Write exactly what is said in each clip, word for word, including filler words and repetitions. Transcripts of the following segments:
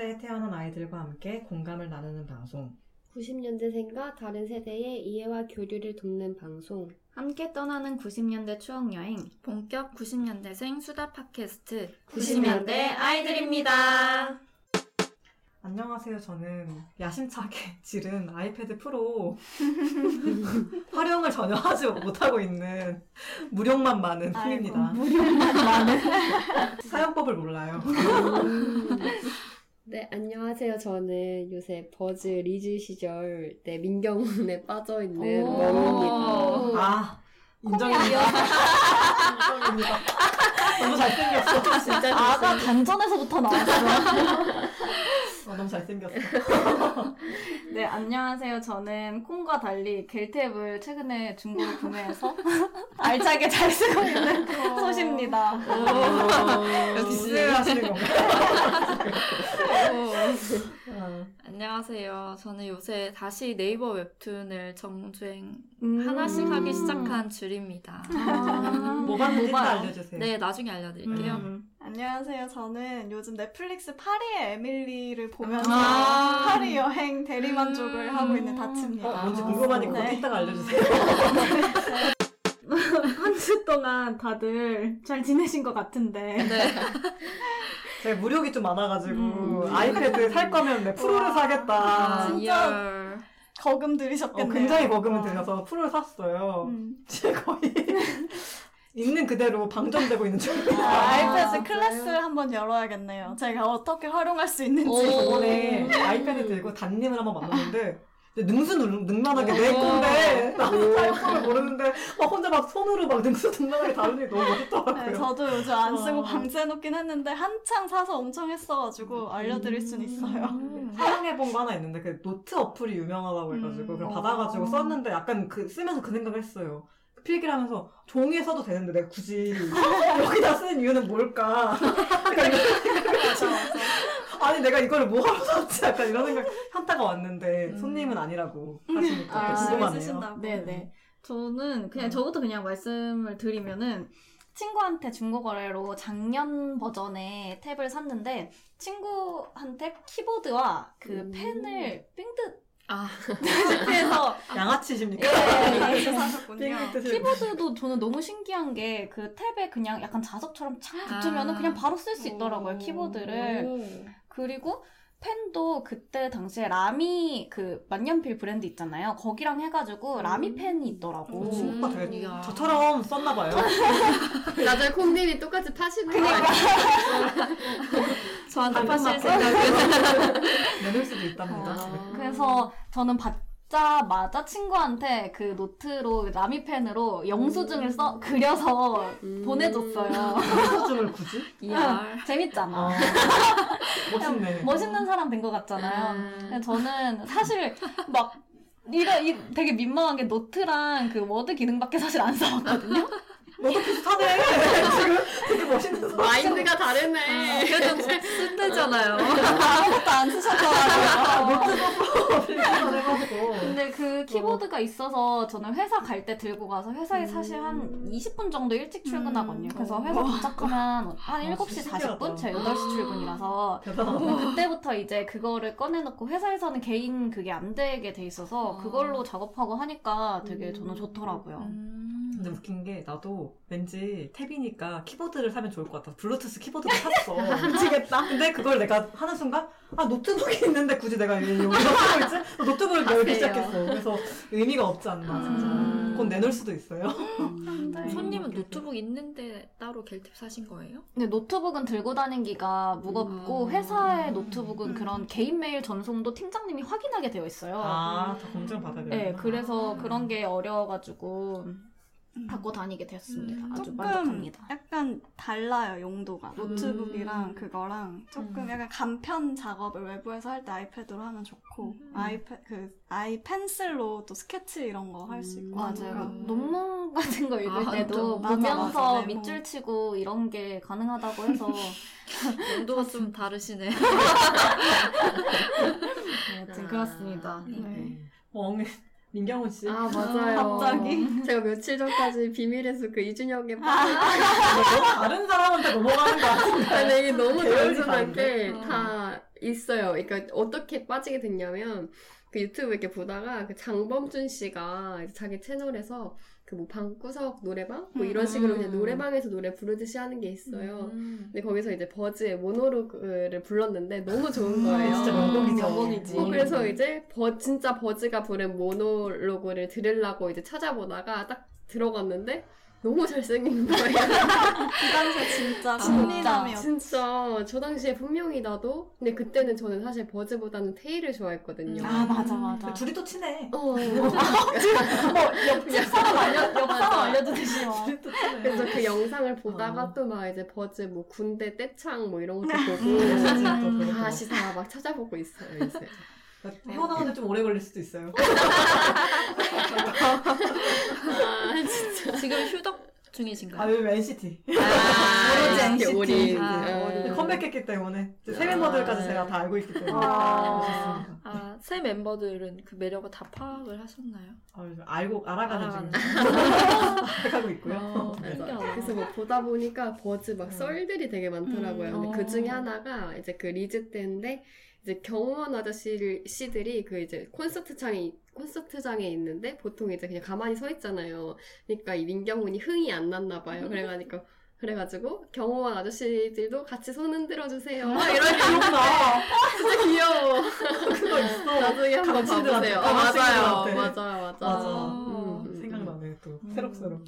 팔십 년대에 태어난 아이들과 함께 공감을 나누는 방송, 구십 년대생과 다른 세대의 이해와 교류를 돕는 방송, 함께 떠나는 구십 년대 추억여행, 본격 구십 년대생 수다 팟캐스트 구십 년대 아이들입니다. 안녕하세요. 저는 야심차게 지른 아이패드 프로 활용을 전혀 하지 못하고 있는 무력만 많은 팀입니다. 무력만 많은? 사용법을 몰라요. 네, 안녕하세요. 저는 요새 버즈 리즈 시절 때 민경훈에 빠져있는 멍입니다. 아, 인정입니다. 인정입니다. 너무 잘생겼어. 진짜 아가 단전에서부터 나왔어. 어, 너무 잘생겼어. 네, 안녕하세요. 저는 콩과 달리 겔탭을 최근에 중고로 구매해서 알차게 잘 쓰고 있는 소시입니다. 디스를 하시는 건가요? 안녕하세요. 저는 요새 다시 네이버 웹툰을 정주행 음~ 하나씩 하기 시작한 줄입니다. 아~ 뭐가 뭔지 알려주세요. 네, 나중에 알려드릴게요. 음. 안녕하세요. 저는 요즘 넷플릭스 파리의 에밀리를 보면서 아~ 파리 여행 대리만족을 음~ 하고 있는 다치입니다. 어, 뭔지 궁금하니까 네. 이따가 알려주세요. 한 주 동안 다들 잘 지내신 것 같은데 네. 제가 무력이 좀 많아가지고 음. 아이패드 살 거면 내 프로를 사겠다. 아, 진짜 열. 거금 들이셨겠네요. 어, 굉장히 거금을 들여서 프로를 샀어요. 음. 진짜 거의 있는 그대로 방전되고 있는 중입니다. 아, 아이패드 클래스를 한번 열어야겠네요. 제가 어떻게 활용할 수 있는지. 이번에 아이패드 들고 담님을 한번 만났는데 능수능란하게 내 건데 나는 사용법을 모르는데 막 혼자 막 손으로 막 능수능란하게 다루는 게 너무 멋있더라고요. 네, 저도 요즘 안 쓰고 방치해놓긴 했는데 한창 사서 엄청 했어가지고 알려드릴 순 있어요. 음. 사용해본 거 하나 있는데 그 노트 어플이 유명하다고 해가지고 음. 그걸 받아가지고 썼는데 약간 그 쓰면서 그 생각을 했어요. 필기를 하면서 종이에 써도 되는데 내가 굳이 여기다 쓰는 이유는 뭘까? 그러니까 아니 내가 이걸 뭐하러 샀지? 약간 이런 생각 현타가 왔는데 음. 손님은 아니라고 하시니까 궁금하네요. 아, 네네. 저는 그냥 음. 저부터 그냥 말씀을 드리면은 친구한테 중고거래로 작년 버전의 탭을 샀는데 친구한테 키보드와 그 음. 펜을 빙듯 아, 그래서 양아치십니까? 예, 예, 예. 사셨군요. 키보드도 저는 너무 신기한 게 그 탭에 그냥 약간 자석처럼 착 붙으면은 아. 그냥 바로 쓸 수 있더라고요. 오. 키보드를. 오. 그리고 펜도 그때 당시에 라미 그 만년필 브랜드 있잖아요. 거기랑 해가지고 라미 펜이 있더라고. 오, 음, 오빠 되게 야. 저처럼 썼나봐요. 나중에 콩님이 똑같이 파시는 거예요. 저한테 파실 생각은 내놓을 수도 있답니다. 아. 그래서 저는 받 자마자 친구한테 그 노트로 라미펜으로 영수증을 음. 써 그려서 음. 보내줬어요. 영수증을 굳이? 이야 재밌잖아. 아. 멋있네. 멋있는 사람 된 것 같잖아요. 음. 저는 사실 막 이런 이 되게 민망한 게 노트랑 그 워드 기능밖에 사실 안 써봤거든요. 너도 비슷하네. 지금 되게 멋있는 사람. 마인드가 다르네. 아, 그래도 쓴대잖아요. 아무것도 안 쓰셨잖아요. 근데 그 키보드가 있어서 저는 회사 갈 때 들고 가서 회사에 사실 한 이십 분 정도 일찍 출근하거든요. 그래서 회사 도착하면 한 일곱 시 사십 분? 제가 여덟 시 출근이라서. 그때부터 이제 그거를 꺼내놓고 회사에서는 개인 그게 안 되게 돼 있어서 그걸로 작업하고 하니까 되게 저는 좋더라고요. 근데 웃긴 게 나도 왠지 탭이니까 키보드를 사면 좋을 것 같아서 블루투스 키보드를 샀어. 미치겠다. 근데 그걸 내가 하는 순간 아 노트북이 있는데 굳이 내가 여기서 쓰고 있지? 노트북을 열기 시작했어. 그래서 의미가 없지 않나 진짜. 음... 그건 내놓을 수도 있어요. 음, 손님은 노트북 있는데 따로 겔탭 사신 거예요? 근데 노트북은 들고 다니기가 무겁고 음... 회사의 노트북은 음... 그런 개인 메일 전송도 팀장님이 확인하게 되어 있어요. 아, 다 검증 받아야 되나? 네, 그래서 아... 그런 게 어려워가지고 갖고 다니게 됐습니다. 음, 아주 만족합니다. 약간 달라요, 용도가. 노트북이랑 음. 그거랑 조금 음. 약간 간편 작업을 외부에서 할 때 아이패드로 하면 좋고 음. 아이패, 그 아이 펜슬로 또 스케치 이런 거 할 수 있고. 맞아요. 그러니까. 논문 같은 거 읽을 아, 때도 맞아, 보면서 맞아, 맞아. 밑줄 치고 이런 게 가능하다고 해서 용도가 좀 다르시네. 네, 그렇습니다. 네. 멍이 김경호 씨. 아, 맞아요. 갑자기. 제가 며칠 전까지 비밀의 숲 그 이준혁에 빠져 있어요. 다른 사람한테 넘어가는 거 같은데. 아니, 이게 너무 단순한 게 다 있어요. 그러니까 어떻게 빠지게 됐냐면, 그 유튜브 이렇게 보다가 그 장범준 씨가 이제 자기 채널에서 그 뭐 방구석 노래방? 뭐 이런 식으로 그냥 노래방에서 노래 부르듯이 하는 게 있어요. 음. 근데 거기서 이제 버즈의 모노로그를 불렀는데 너무 좋은 거예요. 음. 진짜 명곡이지. 명곡이지. 어, 그래서 이제 버, 진짜 버즈가 부른 모노로그를 들으려고 이제 찾아보다가 딱 들어갔는데 너무 잘생긴 거예요. 그 당시에 진짜 진리남이었 아, 진짜 저 당시에 분명히 나도 근데 그때는 저는 사실 버즈보다는 테이를 좋아했거든요. 아 맞아 맞아. 둘이 또 친해. 어. 어. 옆 사람 알려 옆 사람 알려주듯이. 둘이 또 친해. 그래서 그 영상을 보다가 어. 또 막 이제 버즈 뭐 군대 떼창 뭐 이런 것도 보고 다시 다 막 찾아보고 있어요 이제. 헤어나오는데 좀 오래 걸릴 수도 있어요. 아, 진짜. 지금 휴덕 중이신가요? 아, 요즘 엔시티. 아, 엔시티. 오리. 아, 컴백했기 때문에. 새 멤버들까지 아, 제가 다 알고 있기 때문에. 아, 아, 새 멤버들은 그 매력을 다 파악을 하셨나요? 아, 요즘 알고, 알아가는 중. 파악하고 있고요. 어, 그래서 뭐 보다 보니까 버즈 막 썰들이 되게 많더라고요. 음, 근데 그 중에 하나가 이제 그 리즈 때인데, 이제 경호원 아저씨 씨들이 그 이제 콘서트장에 콘서트장에 있는데 보통 이제 그냥 가만히 서 있잖아요. 그러니까 이 민경훈이 흥이 안 났나 봐요. 그래가지고 그래가지고 경호원 아저씨들도 같이 손 흔들어 주세요. 아, 이런 경우나 진짜 귀여워. 그거 있어. 나중에 한번 봐보세요. 어, 맞아요. 맞아요. 맞아요. 맞아. 음, 생각나네 또 음. 새록새록.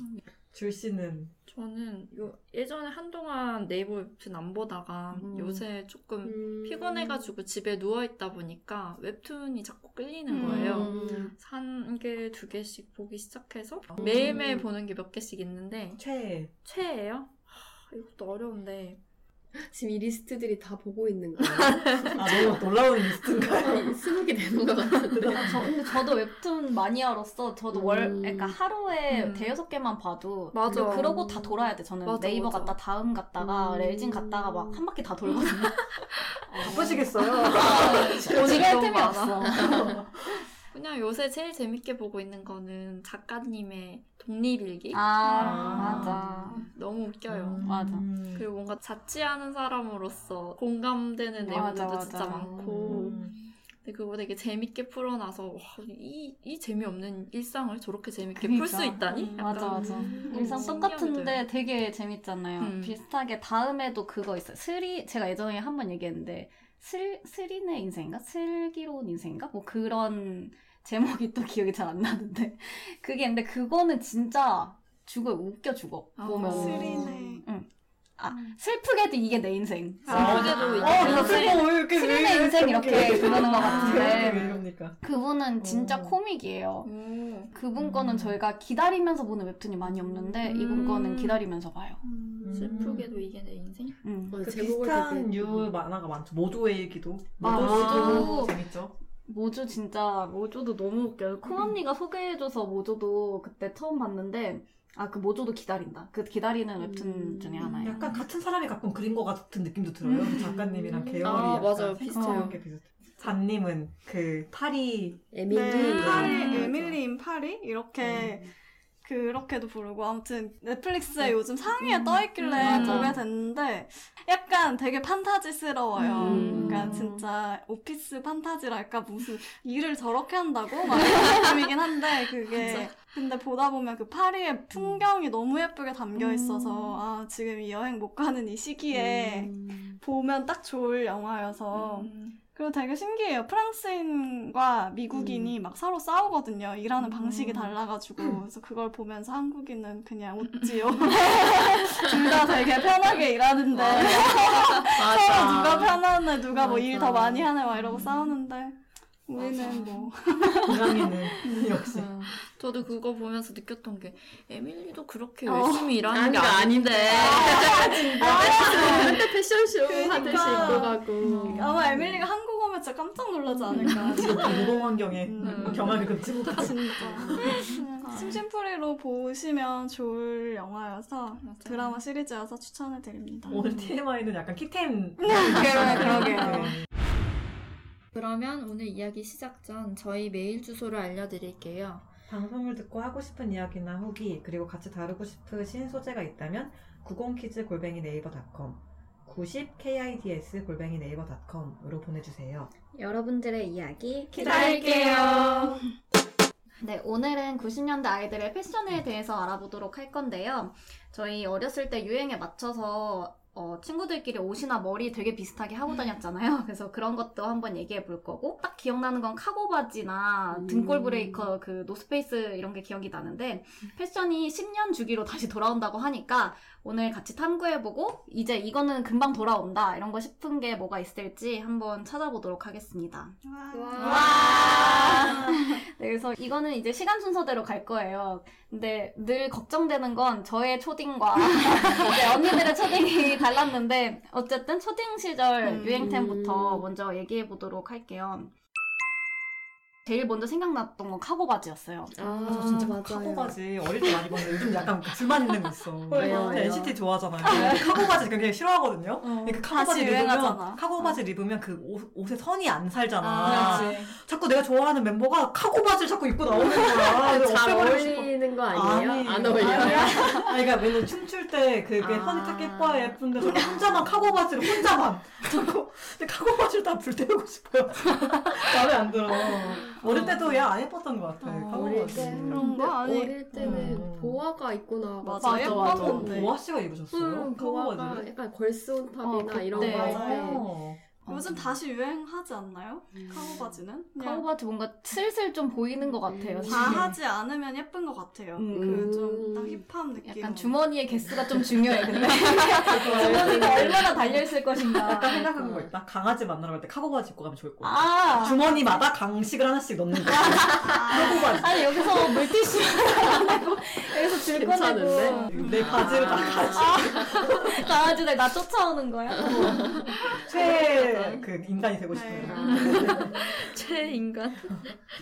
줄 씨는? 저는 요 예전에 한동안 네이버 웹툰 안 보다가 음. 요새 조금 음. 피곤해가지고 집에 누워있다 보니까 웹툰이 자꾸 끌리는 거예요. 음. 한 개, 두 개씩 보기 시작해서 음. 매일매일 보는 게 몇 개씩 있는데 최애. 최애예요? 하, 이것도 어려운데 지금 이 리스트들이 다 보고 있는 거예요. 아, 너무 놀라운 리스트인가요? 스무개 되는 것 같은데. 저, 근데 저도 웹툰 마니아로서 저도 음. 월, 그러니까 하루에 음. 대여섯 개만 봐도. 맞아. 그러고 다 돌아야 돼. 저는 맞아, 네이버 맞아. 갔다, 다음 갔다가, 음. 레진 갔다가 막 한 바퀴 다 돌거든요. 바쁘시겠어요? 오늘의 틈이 없어. 그냥 요새 제일 재밌게 보고 있는 거는 작가님의 독립일기. 아, 아 맞아. 너무 웃겨요. 음, 맞아. 그리고 뭔가 자취하는 사람으로서 공감되는 내용들도 맞아, 진짜 맞아. 많고. 음. 근데 그거 되게 재밌게 풀어놔서 와, 이, 이 재미없는 일상을 저렇게 재밌게 그러니까. 풀 수 있다니? 음, 맞아 맞아. 음, 일상 똑같은데 되게 재밌잖아요. 음. 비슷하게 다음에도 그거 있어요. 스리 제가 예전에 한번 얘기했는데 슬, 슬인의 인생인가? 슬기로운 인생인가? 뭐 그런 제목이 또 기억이 잘 안 나는데. 그게 근데 그거는 진짜 죽어요. 웃겨 죽어. 아, 보면. 슬인의. 응. 아, 슬프게도 이게 내 인생. 슬프게도 이게 아, 내 아, 슬픈, 인생. 이렇게 슬인의 왜, 인생 이렇게 부르는 것 같은데. 아, 그분은 진짜 오. 코믹이에요. 오. 그분 음. 거는 저희가 기다리면서 보는 웹툰이 많이 없는데 음. 이분 거는 기다리면서 봐요. 음. 슬프게도 이게 내 인생? 응. 그 비슷한 되게... 유 만화가 많죠. 모조의 일기도. 모조도 아, 아, 재밌죠. 모조 진짜 모조도 너무 웃겨요. 콩언니가 음. 소개해줘서 모조도 그때 처음 봤는데 아, 그 모조도 기다린다. 그 기다리는 웹툰 음. 중에 하나예요. 약간 같은 사람이 가끔 그린 것 같은 느낌도 들어요. 음. 작가님이랑 계열이 아, 맞아요. 비슷해요. 잔님은 그 파리 에밀리 네, 파리 음. 에밀리 인 파리 이렇게 음. 그렇게도 부르고 아무튼 넷플릭스에 네. 요즘 상위에 음. 떠있길래 음. 보게 됐는데 약간 되게 판타지스러워요. 음. 그러니까 진짜 오피스 판타지랄까 무슨 일을 저렇게 한다고 막 이런 느낌이긴 한데 그게 근데 보다 보면 그 파리의 풍경이 너무 예쁘게 담겨 있어서 아 지금 이 여행 못 가는 이 시기에 음. 보면 딱 좋을 영화여서 음. 그리고 되게 신기해요. 프랑스인과 미국인이 음. 막 서로 싸우거든요. 일하는 방식이 음. 달라가지고. 음. 그래서 그걸 보면서 한국인은 그냥 웃지요. 둘 다 되게 편하게 일하는데. 서로 누가 편하네, 누가 뭐 일 더 많이 하네, 막 이러고 싸우는데. 우리는 뭐. 고양이는 역시. 저도 그거 보면서 느꼈던 게, 에밀리도 그렇게 열심히 어, 일하는 게 아닌데. 아, 진짜. 아, 맨날 패션쇼 그러니까. 하듯이 입고 가고. 음. 아마 에밀리가 한국 오면 진짜 깜짝 놀라지 않을까. 진짜 무공환경에 음. 경험이 급증 진짜. 심심풀이로 보시면 좋을 영화여서 맞아요. 드라마 시리즈여서 추천해드립니다. 오늘 티엠아이는 약간 키템. 그러게, 그러게. 그러면 오늘 이야기 시작 전 저희 메일 주소를 알려드릴게요. 방송을 듣고 하고 싶은 이야기나 후기, 그리고 같이 다루고 싶으신 소재가 있다면 구십 키즈 골뱅이 네이버 닷컴, 구십 키즈 골뱅이 네이버 닷컴으로 보내주세요. 여러분들의 이야기 기다릴게요. 네, 오늘은 구십 년대 아이들의 패션에 대해서 알아보도록 할 건데요. 저희 어렸을 때 유행에 맞춰서 어, 친구들끼리 옷이나 머리 되게 비슷하게 하고 다녔잖아요. 그래서 그런 것도 한번 얘기해 볼 거고, 딱 기억나는 건 카고 바지나 음. 등골 브레이커, 그 노스페이스 이런 게 기억이 나는데, 패션이 십 년 주기로 다시 돌아온다고 하니까 오늘 같이 탐구해보고 이제 이거는 금방 돌아온다 이런 거 싶은 게 뭐가 있을지 한번 찾아보도록 하겠습니다. 와. 와. 네, 그래서 이거는 이제 시간 순서대로 갈 거예요. 근데 늘 걱정되는 건 저의 초딩과 이제 언니들의 초딩이 달랐는데, 어쨌든 초딩 시절 음. 유행템부터 먼저 얘기해보도록 할게요. 제일 먼저 생각났던 건 카고 바지였어요. 아, 저 진짜 맞아요. 카고 바지 어릴 때 많이 봤는데 요즘 약간 불만 있는 거 있어. 맞아요. 엔시티 좋아하잖아요. 카고 바지 굉장히 싫어하거든요. 어, 그러니까 카고 바지 입으면 카고 바지 어. 입으면 그 옷, 옷에 선이 안 살잖아. 아, 자꾸 내가 좋아하는 멤버가 카고 바지를 자꾸 입고 나오는 거야. 잘 어울리는 거 아니에요? 아니, 안 어울려요? 아니, 그러니까 맨날 춤출 때 그게 아. 선이 딱 예뻐야 예쁜데 혼자만 카고 바지를 혼자만 자꾸 근데 카고 바지를 다 불태우고 싶어요. 마음에 안 들어. 어릴 때도 야 안 예뻤던 것 같아. 어, 어릴 때 그런 거 아니. 어릴 때는 음. 보아가 입고 나와서 예뻤는데. 보아 씨가 입으셨어요? 응, 보아가 약간 걸스 온탑이나 어, 이런 거 할 때. 요즘 다시 유행하지 않나요? 음. 카고 바지는? 카고 바지 뭔가 슬슬 좀 보이는 것 같아요. 음. 다 하지 않으면 예쁜 것 같아요. 음. 그 좀 딱 힙합 느낌. 약간 주머니의 개수가 좀 중요해. 근데 주머니가 얼마나 달려있을 것인가. 약간 생각한 거 있다. 강아지 만나러 갈 때 카고 바지 입고 가면 좋을 거예요. 아~ 주머니마다 강식을 하나씩 넣는 거야. 카고 바지. 아니 여기서 물티슈 꺼내고 여기서 줄 꺼내고 내 바지를 다 가지. 강아지들 나 쫓아오는 거야? 최 그 인간이 되고 싶어요. 최인간.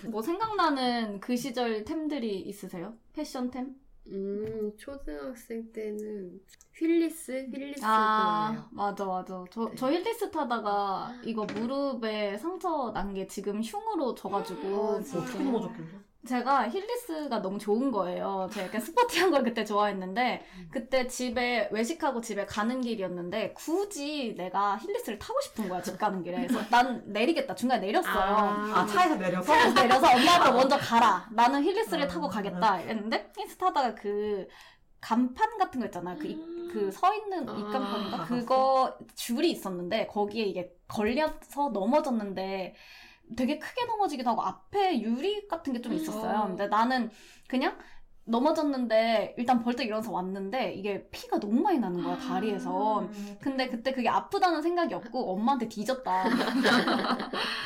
뭐 생각나는 그 시절 템들이 있으세요? 패션템? 음, 초등학생 때는 휠리스? 휠리스. 아, 맞아, 맞아. 저, 네. 저 휠리스 타다가 이거 무릎에 상처 난 게 지금 흉으로 져가지고. 아, 진짜. 어떻게 넘어졌길래? 제가 힐리스가 너무 좋은 거예요. 제가 약간 스포티한 걸 그때 좋아했는데, 그때 집에 외식하고 집에 가는 길이었는데 굳이 내가 힐리스를 타고 싶은 거야, 집 가는 길에. 그래서 난 내리겠다. 중간에 내렸어요. 아, 아 차에서 내려서? 차에서 내려서 엄마한테 먼저 가라. 나는 힐리스를 아, 타고 가겠다 이랬는데, 힐리스 타다가 그 간판 같은 거 있잖아. 그, 그 서 있는 입간판인가? 아, 그거 줄이 있었는데 거기에 이게 걸려서 넘어졌는데 되게 크게 넘어지기도 하고 앞에 유리 같은 게 좀 있었어요. 근데 나는 그냥 넘어졌는데 일단 벌떡 일어나서 왔는데 이게 피가 너무 많이 나는 거야, 다리에서. 근데 그때 그게 아프다는 생각이 없고 엄마한테 뒤졌다.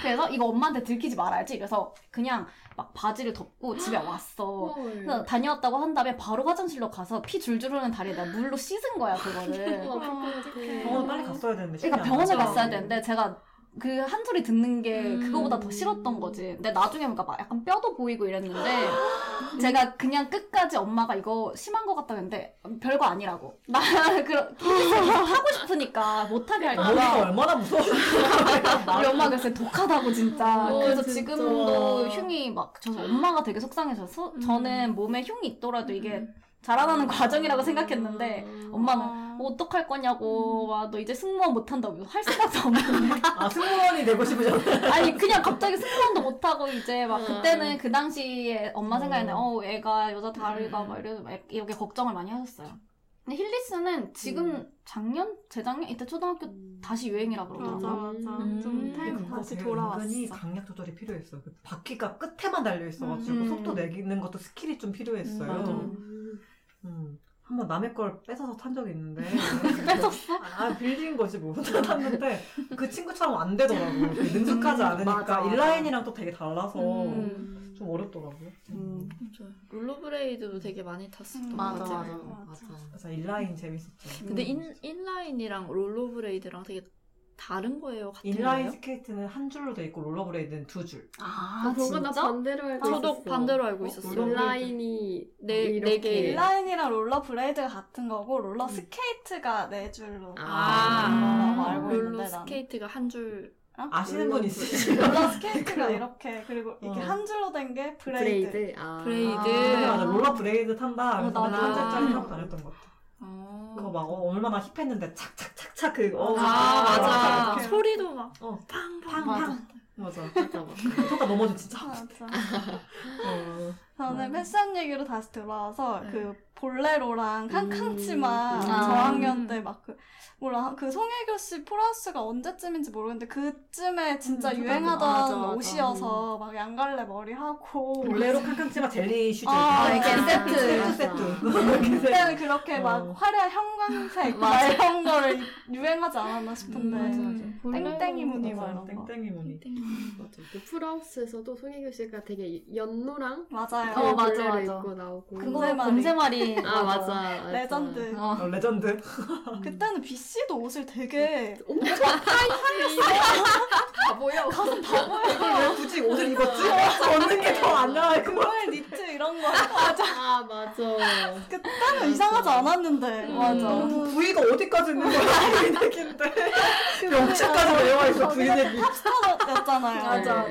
그래서 이거 엄마한테 들키지 말아야지. 그래서 그냥 막 바지를 덮고 집에 왔어. 그래서 다녀왔다고 한 다음에 바로 화장실로 가서 피 줄줄 흐르는 다리에 나 물로 씻은 거야, 그거를. 병원에 빨리 갔어야 되는데. 그러니까 병원에 갔어야 되는데 제가 그 한 소리 듣는 게 음... 그거보다 더 싫었던 거지. 근데 나중에 보니까 막 약간 뼈도 보이고 이랬는데 제가 그냥 끝까지 엄마가 이거 심한 것 같다고 했는데 별거 아니라고. 나 그런 하고 싶으니까 못하게 할까. 머리가 얼마나 무서워. 우리 엄마가 그래서 독하다고 진짜. 오, 그래서 진짜. 지금도 흉이 막 져서 엄마가 되게 속상해져서 음. 저는 몸에 흉이 있더라도 이게 음. 자라나는 과정이라고 생각했는데 엄마는 뭐 어떡할 거냐고 와, 너 이제 승무원 못한다고 할 생각도 없는데. 아, 승무원이 되고 싶으셨어요? 아니 그냥 갑자기 승무원도 못하고 이제 막 그때는 그 당시에 엄마 생각에는 어 애가 여자 다리가 막 이렇게 걱정을 많이 하셨어요. 근데 힐리스는 지금 작년? 재작년? 이때 초등학교 다시 유행이라 그러더라고요. 맞아, 맞아. 음, 좀 템 다시 돌아왔어. 은근히 강약 조절이 필요했어. 그 바퀴가 끝에만 달려있어가지고 음. 속도 내기는 것도 스킬이 좀 필요했어요. 맞아. 음, 한번 남의 걸 뺏어서 탄 적이 있는데. 뺏었어? 아, 빌린 거지 뭐. 탔는데 그 친구처럼 안 되더라고. 능숙하지 음, 않으니까. 맞아. 인라인이랑 또 되게 달라서 음. 좀 어렵더라고요. 음. 음. 롤러브레이드도 되게 많이 탔었던 음, 맞아, 맞아, 맞아. 맞아. 맞아, 인라인 재밌었죠. 근데 인, 인라인이랑 롤러브레이드랑 되게 다른 거예요? 같은 거예요? 인라인 스케이트는 한 줄로 돼 있고 롤러브레이드는 두 줄. 아, 아 진짜? 나 반대로 알고 저도 있었어. 반대로 알고 있었어. 어? 인라인이 네, 네 개. 인라인이랑 롤러브레이드가 같은 거고 롤러 스케이트가 네 줄로. 아, 아~ 알고 있는데 롤러 스케이트가 한 줄. 어? 아시는 분 있으시죠? 롤러 스케이트가 이렇게, 그리고 이렇게 어. 한 줄로 된 게 브레이드. 브레이드. 아. 브레이드. 아. 아. 맞아, 롤러 브레이드 탄다. 그래서 어, 한 줄짜리 타고 다녔던 것 같아. 아. 그거 막 어, 얼마나 힙했는데 착착착착 그거. 어, 아, 맞아. 맞아. 맞아. 소리도 막. 어, 팡팡팡. 맞아. 맞아. 맞아. 쳤다 넘어져, 진짜. 맞아. 어. 저는 음. 패션 얘기로 다시 돌아와서, 음. 그, 볼레로랑 캉캉치마, 음. 저학년 때 막 그, 몰라, 그 송혜교씨 프라우스가 언제쯤인지 모르겠는데, 그쯤에 진짜 음, 유행하던 맞아, 맞아. 옷이어서, 음. 막 양갈래 머리하고. 볼레로 캉캉치마 젤리 슈즈. 아, 이렇게 세트. 세트. 그때는 그렇게 어. 막 화려한 형광색, 막 이런 거를 유행하지 않았나 싶은데. 음, 맞아, 맞아. 땡땡이 무늬 맞아, 맞아. 땡땡이 무늬. 맞아. 그 프라우스에서도 송혜교씨가 되게 연노랑. 맞아요. 어, 맞아, 맞아. 입고 나오고. 금세마리. 아, 맞아. 맞아. 레전드. 어. 어, 레전드. 그때는 비씨도 옷을 되게. 엄청 파이파이였어. 바보야. 가슴 바보야. 이걸 왜 굳이 옷을 입었지? 걷는 게 더 안 나와요. 그걸 니트 이런 거. 맞아. 아, 맞아. 그때는 맞아. 이상하지 않았는데. 음. 맞아. 너무 부위가 어디까지 있는 거야? 이 얘기인데. 영체까지 내려와있어, 부위 얘기. 팝스타였잖아요. 맞아, 맞아.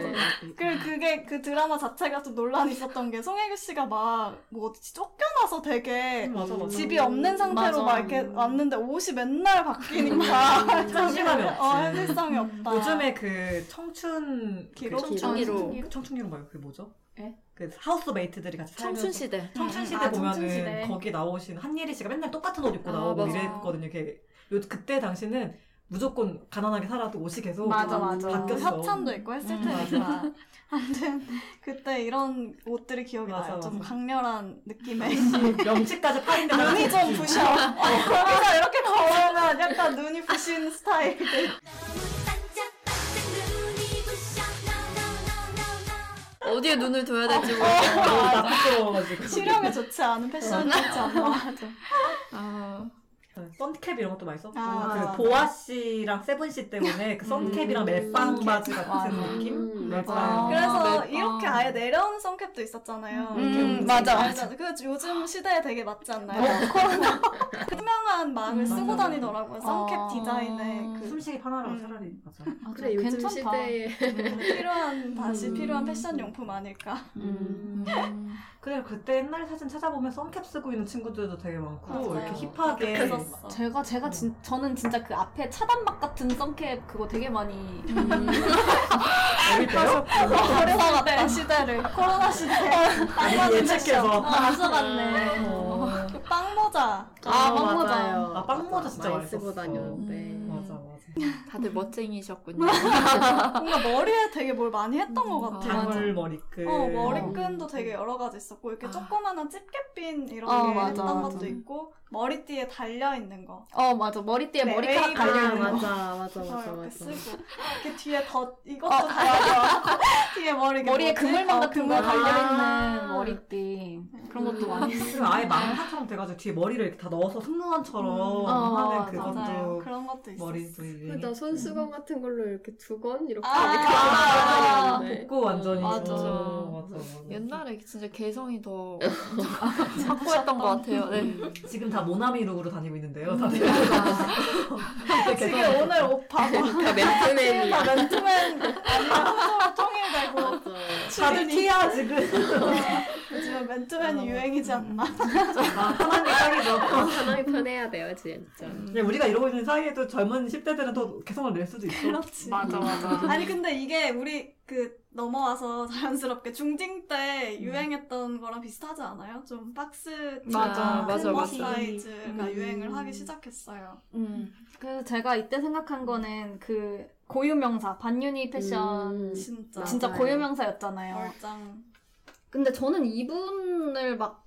그리고 그게 그 드라마 자체가 좀 논란이 있었던 게 송혜교 씨가 막, 뭐, 어디지 쫓겨나서 되게, 맞아, 맞아. 집이 없는 상태로 맞아. 막 이렇게 왔는데 옷이 맨날 바뀌니까. 현실감이 없지. 어, 현실성이 없다. 요즘에 그 청춘, 기록? 그 청춘기로. 청춘기로 말고 그게 뭐죠? 예? 그 하우스메이트들이 같이 살면서 청춘시대. 청춘시대 응. 보면은 아, 거기 나오신 한예리 씨가 맨날 똑같은 옷 입고 아, 나오고 맞아. 이랬거든요. 이게 요, 그때 당시는 무조건 가난하게 살아도 옷이 계속 맞아, 맞아. 바뀌었어. 협찬도 있고 했을 테니까. 음, 아무튼 그때 이런 옷들이 기억이 맞아, 나요. 맞아. 좀 강렬한 느낌의 명치까지 파인데 눈이 좀 부셔. 그래서 이렇게 걸으면 약간 눈이 부신 스타일. 어디에 눈을 둬야 될지 모르겠어. 나 부끄러워가지고. 실용에 좋지 않은 패션이 좋지 않나. 맞아. 아. 선캡 이런 것도 많이 썼고 아, 그 보아 씨랑 세븐 씨 때문에 그 선캡이랑 멜빵 음, 바지 같은 음, 느낌. 맞아. 아, 그래서 멜빵. 이렇게 아예 내려오는 선캡도 있었잖아요. 음, 음 맞아, 맞아. 그 요즘 시대에 되게 맞지 않나요? 코로나 투명한 막을 음, 쓰고 맞아. 다니더라고요. 선캡 아, 디자인에 그 숨쉬기 편하라고 음. 차라리 맞아. 맞아. 그래 요즘 괜찮다. 시대에 필요한 다시 음. 필요한 패션 용품 아닐까. 음. 그래 그때 옛날 사진 찾아보면 선캡 쓰고 있는 친구들도 되게 많고 맞아요. 이렇게 힙하게. 제가 제가 진, 저는 진짜 그 앞에 차단막 같은 선캡 그거 되게 많이 어릴때요? 코로나 같다 시대를 코로나 시대에 예측해서 맞춰봤네. 빵모자 아 빵모자요. 아 빵모자 진짜 많이 쓰고 다녔는데 맞아 맞아. 다들 멋쟁이셨군요. 뭔가 머리에 되게 뭘 많이 했던 것 같아요. 방울 머리끈. 어 머리끈도 되게 여러 가지 있었고 이렇게 조그마한 집게핀 이런 게 했던 것도 있고. 머리띠에 달려있는 거. 어, 맞아. 머리띠에 네, 머리카락 달려있는 아, 거. 맞아, 맞아, 맞아. 이렇게 쓰고. 이렇게 뒤에 덧, 이것도 어, 달려있고. 뒤에 머리, 머리에 그물망 같은 거 달려있는 머리띠. 그런 것도 많이 쓰고. 아예 망사처럼 돼가지고 뒤에 머리를 이렇게 다 넣어서 승무원처럼 음. 하는 어, 그것도. 맞아요. 그런 것도 있어. 머리도 있고. 나 손수건 같은 걸로 이렇게 두건 이렇게. 아, 복고 아, 완전히. 맞아. 어, 맞아, 맞아. 옛날에 진짜 개성이 더 확고했던 것 같아요. 네. 지금 다 모나미 룩으로 다니고 있는데요. 다들. 지금 오늘 옷 봐봐. 다 맨투맨이. 다 맨투맨. 아니면 통일되고. 다들 티야 지금. 지금 맨투맨이 유행이지 않나. 아, 편하게 편이죠. 편하게 편해야 돼요 진짜. 그냥 우리가 이러고 있는 사이에도 젊은 십 대들은 더 개성을 낼 수도 있어. 그렇지. 맞아 맞아. 아니 근데 이게 우리 그 넘어와서 자연스럽게 중딩 때 음. 유행했던 거랑 비슷하지 않아요? 좀 박스 맞아, 맞아, 맞아. 사이즈가 음. 유행을 하기 시작했어요. 음. 그 제가 이때 생각한 거는 그 고유명사 반윤희 패션 음. 진짜 진짜 맞아요. 고유명사였잖아요. 얼짱. 근데 저는 이분을 막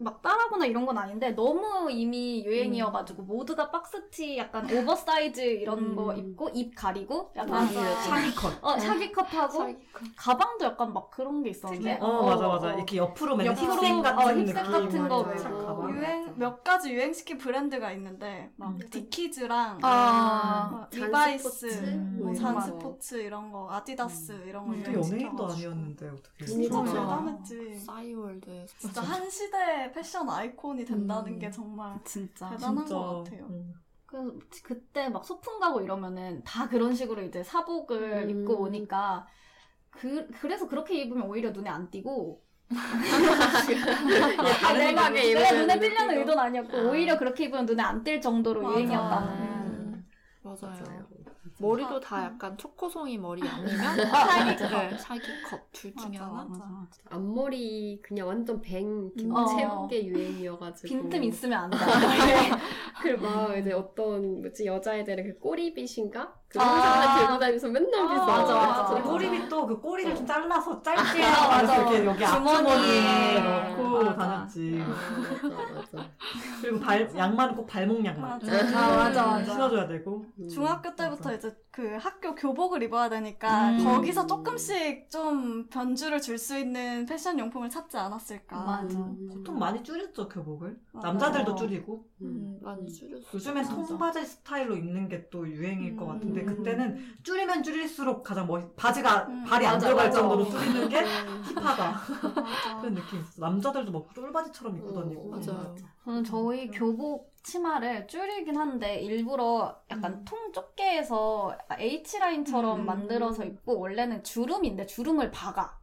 막 따라하거나 이런 건 아닌데 너무 이미 유행이어가지고 음. 모두 다 박스티 약간 오버사이즈 이런 음. 거 입고 입 가리고 약간 샤기컷 어 샤기컷하고 샤기컷. 가방도 약간 막 그런 게 있었는데 어, 어 맞아 맞아 이렇게 옆으로 맨 힙색 같은 어, 힙색 같은 거 어, 유행 몇 가지 유행시킨 브랜드가 있는데 막 음. 디키즈랑 아, 뭐, 리바이스 뭐 잔스포츠 이런 거 아디다스 음. 이런 거 음. 연예인도 아니었는데 어떻게 진짜 대단했지. 싸이월드 진짜 한 시대 패션 아이콘이 된다는 음, 게 정말 진짜 대단한 진짜, 것 같아요. 음. 그래서 그때 막 소풍 가고 이러면은 다 그런 식으로 이제 사복을 음. 입고 오니까 그, 그래서 그렇게 입으면 오히려 눈에 안 띄고 다양하게 입으면 네, 눈에 띄려는 의도는 아니었고 아. 오히려 그렇게 입으면 눈에 안 띌 정도로 맞아. 유행이었다는 맞아요. 맞아요. 머리도 아, 다 약간 초코송이 머리 아니면 사기컵 둘 중에 하나. 맞아, 맞아. 앞머리 그냥 완전 뱅 채운 게 어. 유행이어가지고 빈틈 있으면 안 돼. 그리고 막 이제 어떤 뭐지 여자애들은 그 꼬리빗인가? 그 항상 아~ 들고 다니면서 맨날 비싸. 맞아, 맞아, 맞아. 꼬리빗도 그 꼬리를 어. 좀 잘라서 짧게 아, 맞아. 이렇게 여기 앞주머니에 넣고 맞아. 다녔지. 아, 맞아, 맞아. 그리고 발 양말은 꼭 발목 양말. 맞아, 아, 맞아, 맞아. 신어줘야 되고. 음, 중학교 때부터 맞아. 이제 그 학교 교복을 입어야 되니까 음. 거기서 조금씩 좀 변주를 줄 수 있는 패션 용품을 찾지 않았을까. 맞아. 음. 보통 많이 줄였죠 교복을. 맞아. 남자들도 줄이고. 음, 많이 줄였어. 요즘엔 통바지 스타일로 입는 게 또 유행일 음. 것 같은데 음. 그때는 줄이면 줄일수록 가장 멋 바지가 음. 발이 맞아, 안 들어갈 맞아. 정도로 줄이는 게 힙하다. 그런 느낌 있어. 남자들도 막 쫄바지처럼 입고 다니고. 맞아. 맞아. 저는 저희 교복 치마를 줄이긴 한데 일부러 약간 음. 통 좁게 해서 H라인처럼 음. 만들어서 입고 원래는 주름인데 주름을 박아.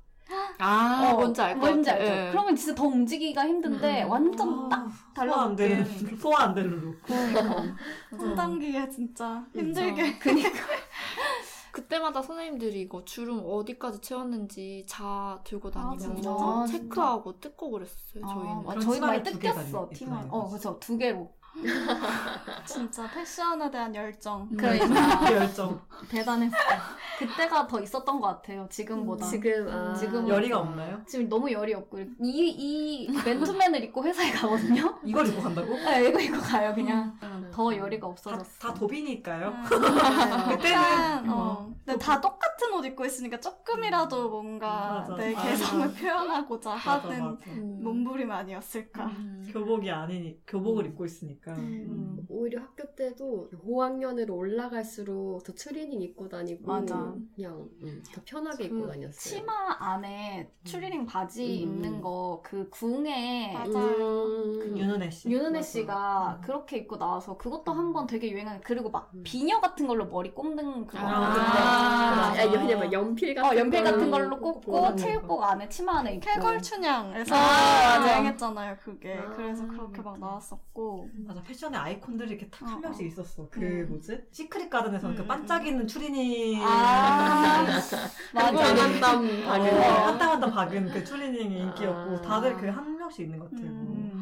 아, 어, 뭔지 알 것 같아. 뭔지 알죠? 예. 그러면 진짜 더 움직이기가 힘든데 음. 완전 딱 달라붙게. 소화 안 되는 룩. 손 당기기가 진짜 힘들게. 그니까. 그때마다 선생님들이 이거 주름 어디까지 채웠는지 자 들고 다니면서 아, 체크하고 진짜? 뜯고 그랬어요. 아, 저희는. 저희 많이 뜯겼어. 티만. 어, 그렇죠. 두 개로. 진짜 패션에 대한 열정. 그러니까 열정. 대단했어. 그때가 더 있었던 것 같아요. 지금보다. 음, 지금 아, 지금 열의가 없나요? 지금 너무 열이 없고 이 이 맨투맨을 입고 회사에 가거든요. 이걸 입고 간다고? 네, 이거 입고 가요. 그냥 음, 더 열의가 없어졌어. 다, 다 도비니까요. 음, 그때는. 어, 근데 어. 다 똑같은 옷 입고 있으니까 조금이라도 뭔가 맞아, 내 개성을 맞아. 표현하고자 맞아, 하는 맞아. 몸부림 아니었을까. 음. 교복이 아니니 교복을 음. 입고 있으니까. 음. 음. 오히려 학교 때도 고학년으로 올라갈수록 더 추리닝 입고 다니고 맞아. 그냥 음, 더 편하게 입고 다녔어요. 치마 안에 추리닝 바지 음. 입는 거 그 궁에 음. 그 윤은혜 씨 윤은혜 씨가 음. 그렇게 입고 나와서 그것도 한번 되게 유행한 그리고 막 음. 비녀 같은 걸로 머리 꼽는 그거 아~ 아~ 그냥 막 연필 같은 어, 연필 같은 걸로 꼽고 체육복 안에 치마 안에 입고 쾌걸 춘향에서 유행했잖아요. 아~ 그게 아~ 그래서 그렇게 막 나왔었고. 맞아, 패션의 아이콘들이 이렇게 탁 한 명씩 있었어. 그 음. 뭐지? 시크릿 가든에서는 음. 그 반짝이는 추리닝. 아, 맞아. 한 땀 박은. 한 땀 한 땀 박은 그 추리닝이 인기였고, 다들 그 한 명씩 있는 것 같아요. 음.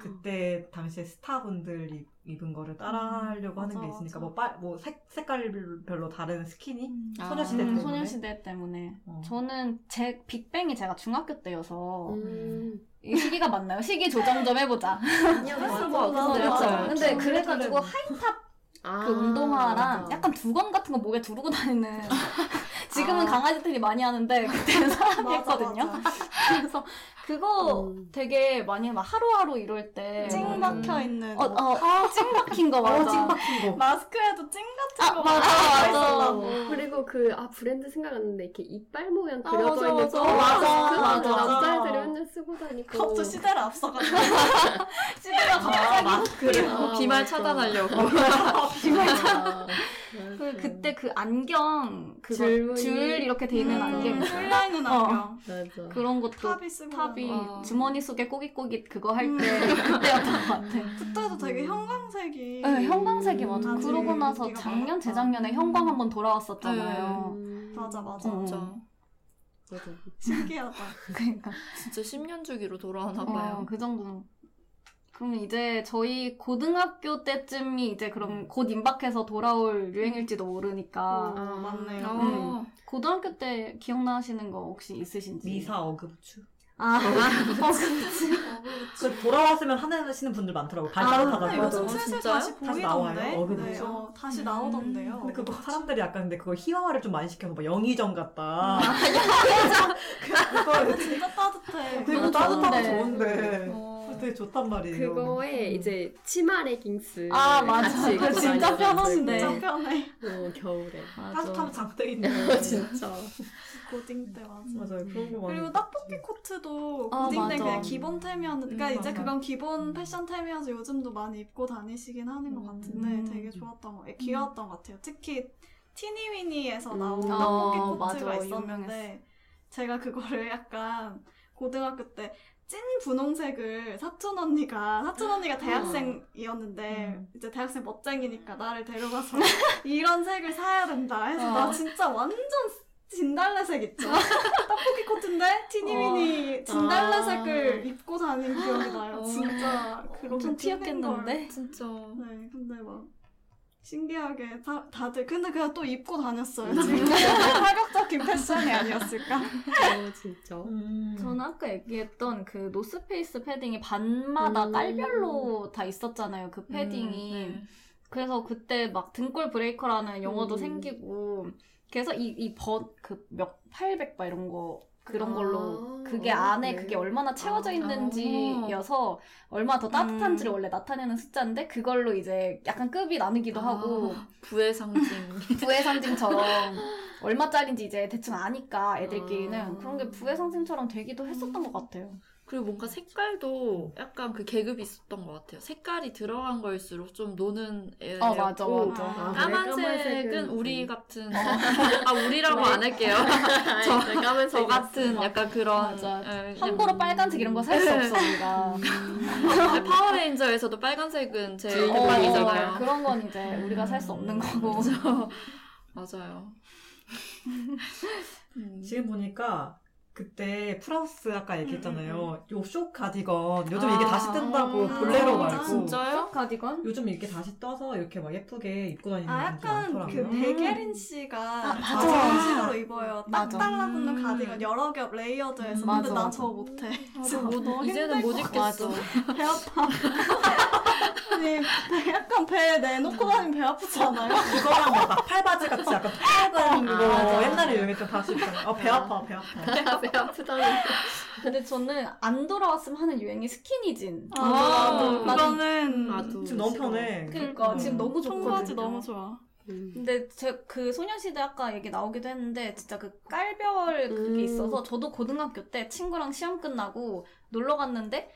그때 당시에 스타분들이 입은 거를 따라하려고 하는 맞아, 게 있으니까, 맞아. 뭐, 빨, 뭐, 색, 색깔별로 다른 스키니? 음. 소녀시대 아, 때문에. 소녀시대 때문에. 어. 저는 제, 빅뱅이 제가 중학교 때여서, 음. 이 시기가 맞나요? 시기 조정 좀 해보자. 아니요, 맞아, 맞아, 맞아. 근데 그래가지고 하이탑 아, 그 운동화랑 맞아. 약간 두건 같은 거 목에 두르고 다니는. 지금은 아. 강아지들이 많이 하는데, 그때는 사람이 했거든요. 맞아, 맞아. 그래서 그거 음. 되게 많이 막 하루하루 이럴 때. 찡 박혀있는. 음. 어, 어, 아, 찡 박힌 거 맞아. 어, 찡 박힌 거. 마스크에도 찡 같은 거 아, 맞아. 맞아. 맞아. 맞아. 그리고 그, 아, 브랜드 생각 안 났는데, 이렇게 이빨 모양 그려져 아, 있는 거. 맞아. 그 맞아. 남자애들이 맨날 쓰고 다니고. 컵도 시대를 앞서가지고. 시대가 갑자기. 아, 마스크를. 아, 비말 맞아. 차단하려고. 비말 차단. 그, 그때 그 안경, 그 줄, 줄 이렇게 돼 있는 음, 안경. 쫄라있는 안경. 어. 그런 것도 탑이, 탑이 주머니 속에 꼬깃꼬깃 그거 할 때 음. 그때였던 것 같아. 그때도 되게 형광색이. 네, 형광색이 음, 맞아. 그러고 나서 작년, 재작년에 형광 한번 돌아왔었잖아요. 음. 맞아, 맞아. 어. 맞아. 맞아. 신기하다. 그러니까. 진짜 십 년 주기로 돌아오나봐요. 어, 그 정도는. 그럼 이제 저희 고등학교 때쯤이 이제 그럼 곧 임박해서 돌아올 유행일지도 모르니까. 오, 아, 맞네요. 아. 네. 고등학교 때 기억나시는 거 혹시 있으신지? 미사 어급추. 아, 어급추. 그 돌아왔으면 화내시는 분들 많더라고요. 발가락 아, 네, 요즘 슬슬 다시 보이던데? 나와요, 어급추. 네, 어, 다시 나오던데요. 음. 근데 그거 사람들이 약간 근데 그거 희화화를 좀 많이 시켜서 막 영의정 같다. 영의정! 그거 진짜 따뜻해. 되게 따뜻하고 좋은데. 어. 되게 좋단 말이에요. 그거에 이제 치마 레깅스. 아 맞아. 이거 진짜 편한데. 진짜 편해. 어 겨울에. 따뜻하면 장땡인데. 진짜. 고딩때 맞아. 맞아요. 그런 거 많아. 그리고 떡볶이 코트도 고딩때 아, 그냥 기본템이었는데, 그러니까 음, 이제 맞아. 그건 기본 패션템이어서 요즘도 많이 입고 다니시긴 하는 것 같은데 음. 되게 좋았던 거, 귀여웠던 음. 것 같아요. 특히 티니미니에서 나온 음. 떡볶이 어, 코트가 맞아. 있었는데 유명했어. 제가 그거를 약간 고등학교 때 찐 분홍색을 사촌 언니가, 사촌 언니가 대학생이었는데, 음. 이제 대학생 멋쟁이니까 나를 데려가서 이런 색을 사야 된다 해서 어. 나 진짜 완전 진달래색 있죠? 떡볶이 코트인데 티니미니 어. 진달래색을 아. 입고 다닌 기억이 나요. 진짜 어. 그렇게 튀었겠는데? 진짜. 네, 근데 막. 신기하게 다, 다들 근데 그냥 또 입고 다녔어요. 파격적인 패션이 아니었을까? 어, 진짜. 음. 저는 아까 얘기했던 그 노스페이스 패딩이 반마다 음. 딸별로 다 있었잖아요. 그 패딩이. 음, 네. 그래서 그때 막 등골 브레이커라는 용어도 음. 생기고 그래서 이, 이 벗, 그 몇, 팔백 막 이런 거 그런 걸로 아, 그게 아, 안에 네. 그게 얼마나 채워져 있는지여서 얼마나 더 따뜻한지를 음. 원래 나타내는 숫자인데 그걸로 이제 약간 급이 나누기도 아, 하고 부의 상징 부의 상징처럼 얼마짜린지 이제 대충 아니까 애들끼리는 아. 그런 게 부의 상징처럼 되기도 했었던 것 같아요. 그리고 뭔가 색깔도 약간 그 계급이 있었던 것 같아요. 색깔이 들어간 걸수록 좀 노는 애였고 어, 맞아, 맞아. 아, 까만색은 그래, 우리 같은 아 우리라고 안 할게요. 저, 네, 저 같은 약간 그런 맞아. 에, 함부로 음... 빨간색 이런 거 살 수 없어 우리가. 음... 파워레인저에서도 빨간색은 제 일반이잖아요. 어, 그런 건 이제 우리가 살 수 없는 거고. 맞아요. 음. 지금 보니까 그때 프랑스 아까 얘기했잖아요. 음, 음. 요 쇼 가디건 요즘 아, 이게 다시 뜬다고 볼레로 아, 말고 진짜요? 쇼 가디건? 요즘 이렇게 다시 떠서 이렇게 막 예쁘게 입고 다니는 아, 분들 많더라고요. 약간 그 백예린 씨가 아, 저런 식으로 입어요. 딱 달라붙는 음. 가디건 여러 겹 레이어드해서 음, 근데 나 저거 못해. 아, 뭐, 이제는 못 입겠어. 배 아파. 아니 약간 배 내놓고 다니면 배 아프지 않아요? 이거랑 막 팔바지 같이 약간 팔바지 이거 아, 옛날에 유행했던 바지 있잖아요. 어, 배 아파 배 아파. 배 아프다는. 근데 저는 안 돌아왔으면 하는 유행이 스키니진. 아, 아 그거는 나도 지금 너무 편해. 그러니까 음, 지금 너무 좋거든. 청바지 너무 좋아. 음. 근데 제 그 소녀시대 아까 얘기 나오기도 했는데 진짜 그 깔별 그게 음. 있어서 저도 고등학교 때 친구랑 시험 끝나고 놀러 갔는데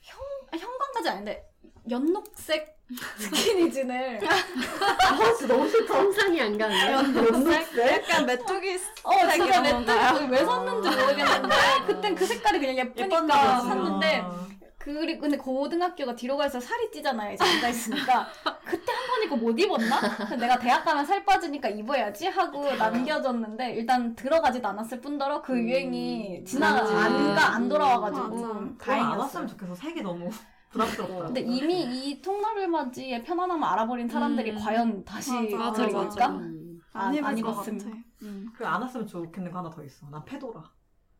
형 현관까지 아닌데 연녹색. 스키니진을. 아, 진짜 너무 싫다. 상상이 안 가는데. 연녹색? 약간 메뚜기 스타일. 어, 진짜 메뚜기. 왜 샀는지 모르겠는데. 그땐 그 색깔이 그냥 예쁘니까 샀는데. 그리고, 근데 고등학교가 뒤로 가서 살이 찌잖아요. 이제 앉아있으니까. 그때 한 번 입고 못 입었나? 내가 대학 가면 살 빠지니까 입어야지 하고 남겨졌는데, 일단 들어가지도 않았을 뿐더러 그 유행이 지나가지. 안 가, 안 돌아와가지고. 다행이었어. 안 왔으면 좋겠어. 색이 너무. 부럽더라고요. 근데 이미 이 통나무 바지의 편안함을 알아버린 사람들이 음. 과연 다시 그럴까? 안 입었으면. 그 안 왔으면 좋겠는 거 하나 더 있어. 난 페도라.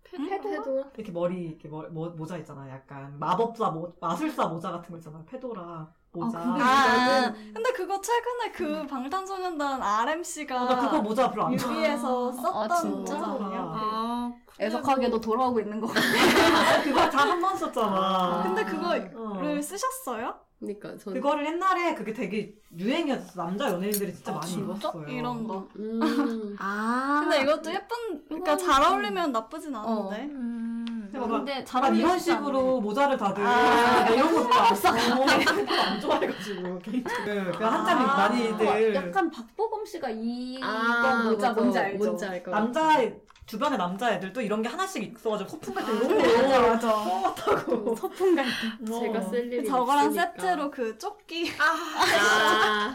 페도라? 페도라? 이렇게 머리 이렇게 머, 모, 모자 있잖아. 약간 마법사 모, 마술사 모자 같은 거 있잖아. 페도라. 모자. 아, 아, 근데 그거 최근에 그 방탄소년단 알 엠 씨가 나 그거 모자 별로 안 좋아. 뮤비에서 썼던 아, 모자 아니야? 아, 애석하게 너 돌아오고 있는 거 같아. 그거 다 한 번 썼잖아. 근데 그거를 어. 쓰셨어요? 그니까 저는 그거를 옛날에 그게 되게 유행이었어. 남자 연예인들이 진짜 아, 많이 진짜? 입었어요. 이런 거. 음. 아. 근데 이것도 예쁜. 그러니까 음. 잘 어울리면 나쁘진 않은데. 어. 음. 근데 잘한 이런 식으로 모자를 다들 아, 이런 것도 안 써. 안 좋아해가지고 개인적으로 그냥 한참 아, 많이들. 약간 박보검 씨가 이거 아, 모자 뭔지 알죠? 뭔지 알 거. 남자 주변에 남자 애들도 이런 게 하나씩 있어가지고 소풍 갈 때 이런 거 맞아. 뽑았다고. 소풍 갈 때. 어. 제가 쓸 일이 저거랑 없으니까. 세트로 그 조끼. 아.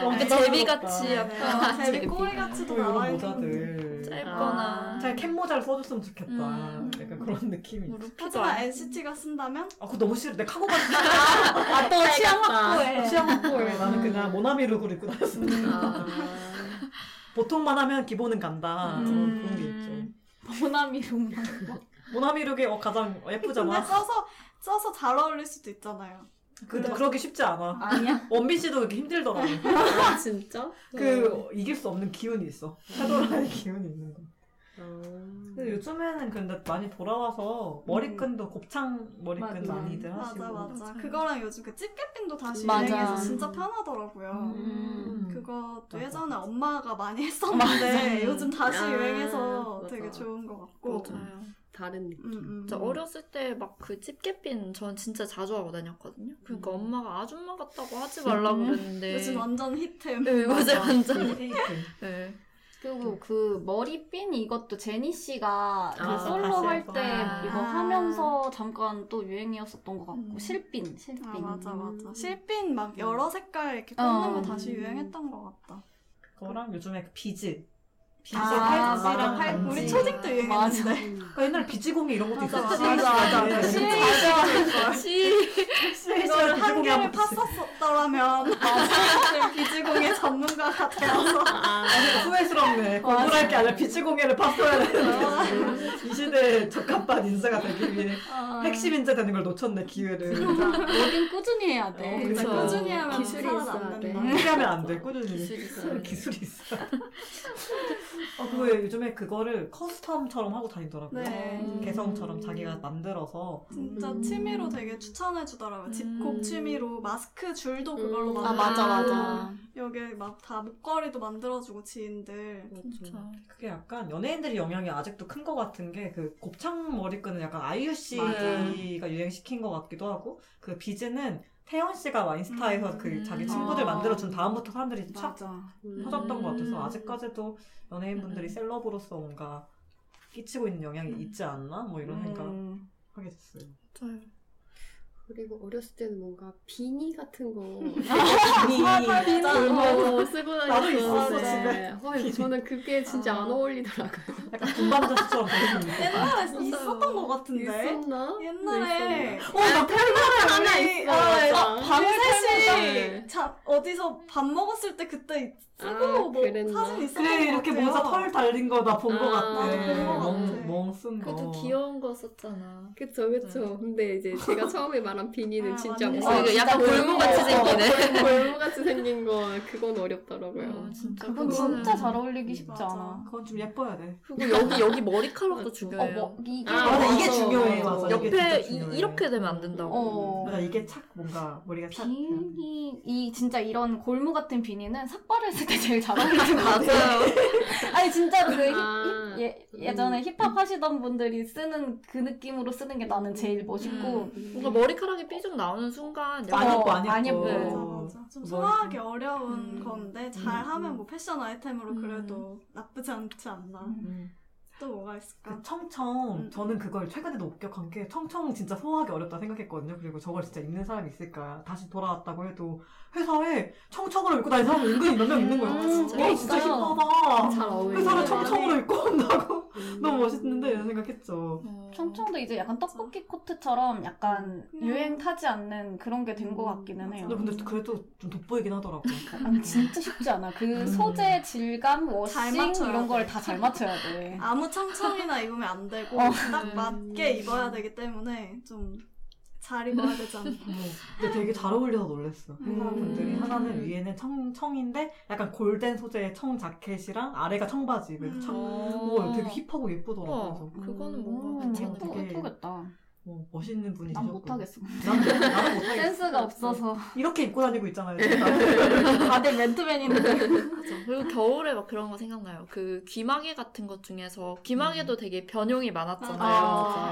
뭔가 제비같이 약간 제비 꼬리같이도 나와있는 짧거나 잘 캡모자를 써줬으면 좋겠다. 음. 약간 그런 느낌이 있어. 하지만 엔시티가 쓴다면? 아 그거 너무 싫어. 내 카고 바지 아 또 취향 확보해. 취향 확보해. 나는 그냥 모나미 룩을 입고 다녔습니다. 아. 보통만 하면 기본은 간다. 음. 그런 게 있죠. 모나미 룩만 모나미 룩이 어, 가장 예쁘잖아. 근데 써서, 써서 잘 어울릴 수도 있잖아요. 근데 그래. 그러기 쉽지 않아. 아니야. 원빈 씨도 그렇게 힘들더라고. 아, 진짜? 그, 어. 이길 수 없는 기운이 있어. 페도라의 기운이 있는 거. 어. 근데 요즘에는 근데 많이 돌아와서 머리끈도 음. 곱창 머리끈 많이들 하시고. 맞아 맞아. 그거랑 요즘 그 집게핀도 다시 맞아. 유행해서 진짜 편하더라고요. 음. 그것도 맞아. 예전에 엄마가 많이 했었는데 요즘 다시 아, 유행해서 맞아. 되게 좋은 것 같고. 맞아요. 다른 느낌. 음, 음. 어렸을 때 막 그 집게핀 전 진짜 자주 하고 다녔거든요. 그러니까 음. 엄마가 아줌마 같다고 하지 말라고 음. 그랬는데. 요즘 완전 힙템. 네, 맞아요. 완전 힙템. 네. 그리고 그 머리핀 이것도 제니씨가 아, 솔로 할 때 이거 아. 하면서 잠깐 또 유행이었었던 것 같고. 음. 실핀, 실핀. 아, 맞아, 맞아. 실핀 막 여러 색깔 이렇게 꽂는 어. 거 다시 유행했던 것 같다. 그거랑 요즘에 비즈. 비즈 아, 팔찌랑 팔찌. 우리 초딩도 유행했는데. 그러니까 옛날에 비즈공예 이런 것도 있었어. 맞아, 맞아. 시, 이거를 한 개를 팠었더라면, 아, 비즈공예 전문가가 되어서. 아, 후회스럽네. 공부할 게 아니라 비즈공예를 팠어야 되는데. 이 시대에 적합한 인사가 되기 위해 핵심 인재 되는 걸 놓쳤네, 기회를. 뭐든 꾸준히 해야 돼. 그렇죠. 꾸준히 하면 기술이 있어야 돼. 꾸준히 하면 안 돼, 꾸준히. 기술이 있어. 어, 그 왜 요즘에 그거를 커스텀처럼 하고 다니더라고요. 네. 음. 개성처럼 자기가 만들어서. 진짜 음. 취미로 되게 추천해주더라고요. 음. 집콕 취미로 마스크 줄도 그걸로 음. 만들어주고. 아, 맞아, 맞아. 여기 막 다 목걸이도 만들어주고 지인들. 진짜. 그게 약간 연예인들이 영향이 아직도 큰 것 같은 게 그 곱창 머리끈은 약간 아이유 씨가 유행시킨 것 같기도 하고, 그 비즈는 태연 씨가 와 인스타에서 음. 그 자기 친구들 아. 만들어준 다음부터 사람들이 착 퍼졌던 음. 것 같아서 아직까지도 연예인분들이 음. 셀럽으로서 뭔가 끼치고 있는 영향이 음. 있지 않나? 뭐 이런 음. 생각 하게 됐어요. 맞아요. 그리고 어렸을 때는 뭔가 비니 같은 거 비니 돌고 쓰고 다녔는데 헐, 저는 그게 진짜 아. 안 어울리더라고요. 약간 군밤자수처럼 옛날에 있었어요. 있었던 것 같은데 있었나? 옛날에 어, 나 팬분들 하나 있어. 밤새시 어디서 밥 먹었을 때 그때 쓰고 뭐 사진 있었던 거 같아요. 이렇게 모자 털 달린 거 나 본 거 같아. 멍 쓴 거. 그것도 귀여운 거 썼잖아. 그쵸 그쵸. 근데 이제 제가 처음에 말 난 비니는 아, 진짜 무슨 아, 약간 골무같이 생기네. 골무같이 생긴 거 그건 어렵더라고요. 아, 진짜 그건 그거는... 진짜 잘 어울리기 쉽지 맞아. 않아. 그건 좀 예뻐야 돼. 그리고 여기 여기 머리카락도 중요해요. 어, 뭐, 이게, 아, 맞아, 맞아. 이게 중요해. 맞아. 옆에 이게 중요해. 이, 이렇게 되면 안 된다고. 어. 맞아 이게 착 뭔가 머리가 착. 비니 이 진짜 이런 골무 같은 비니는 삭발했을 때 제일 잘 어울리는 거 같아요. 아니 진짜 그 아, 힙, 예, 예전에 음. 힙합 하시던 분들이 쓰는 그 느낌으로 쓰는 게 나는 제일 멋있고 음. 뭔가 머리카락 머리카락이 삐죽 나오는 순간 안 예뻐 안 예뻐 맞아 맞아 좀 소화하기 머리... 어려운 음. 건데 잘하면 음. 뭐 패션 아이템으로 음. 그래도 나쁘지 않지 않나. 음. 또 뭐가 있을까? 그 청청 음. 저는 그걸 최근에도 목격한 게 청청 진짜 소화하기 어렵다 생각했거든요. 그리고 저걸 진짜 입는 사람이 있을까 다시 돌아왔다고 해도 회사에 청청으로 입고 다니는 사람이 은근히 몇명 있는 거야. 음, 와 진짜 신나다 회사를 청청으로 입고 온다고. 음. 너무 멋있는데 이런 생각했죠. 음. 청청도 이제 약간 떡볶이 코트처럼 약간 음. 유행 타지 않는 그런 게 된 것 같기는 해요. 근데, 근데 그래도 좀 돋보이긴 하더라고요. 아니, 진짜 쉽지 않아. 그 음. 소재, 질감, 워싱 이런 걸 다 잘 맞춰야 돼. 아무 청청이나 입으면 안 되고 어. 딱 맞게 입어야 되기 때문에 좀 잘 입어야 되지 않나. 근데 되게 잘 어울려서 놀랬어. 회사분들이 음. 하나는 위에는 청, 청인데 약간 골덴 소재의 청 자켓이랑 아래가 청바지. 그래서 참, 음. 되게 힙하고 예쁘더라고요. 어, 그거는 뭔가 되게 예쁘겠다. 어, 멋있는 분이죠. 난 못하겠어. 난, 나는 못하겠어. 센스가 없어서. 이렇게 입고 다니고 있잖아요. 다들 맨투맨인데. 그리고 겨울에 막 그런 거 생각나요. 그 귀마개 같은 것 중에서 귀마개도 음. 되게 변형이 많았잖아요. 아,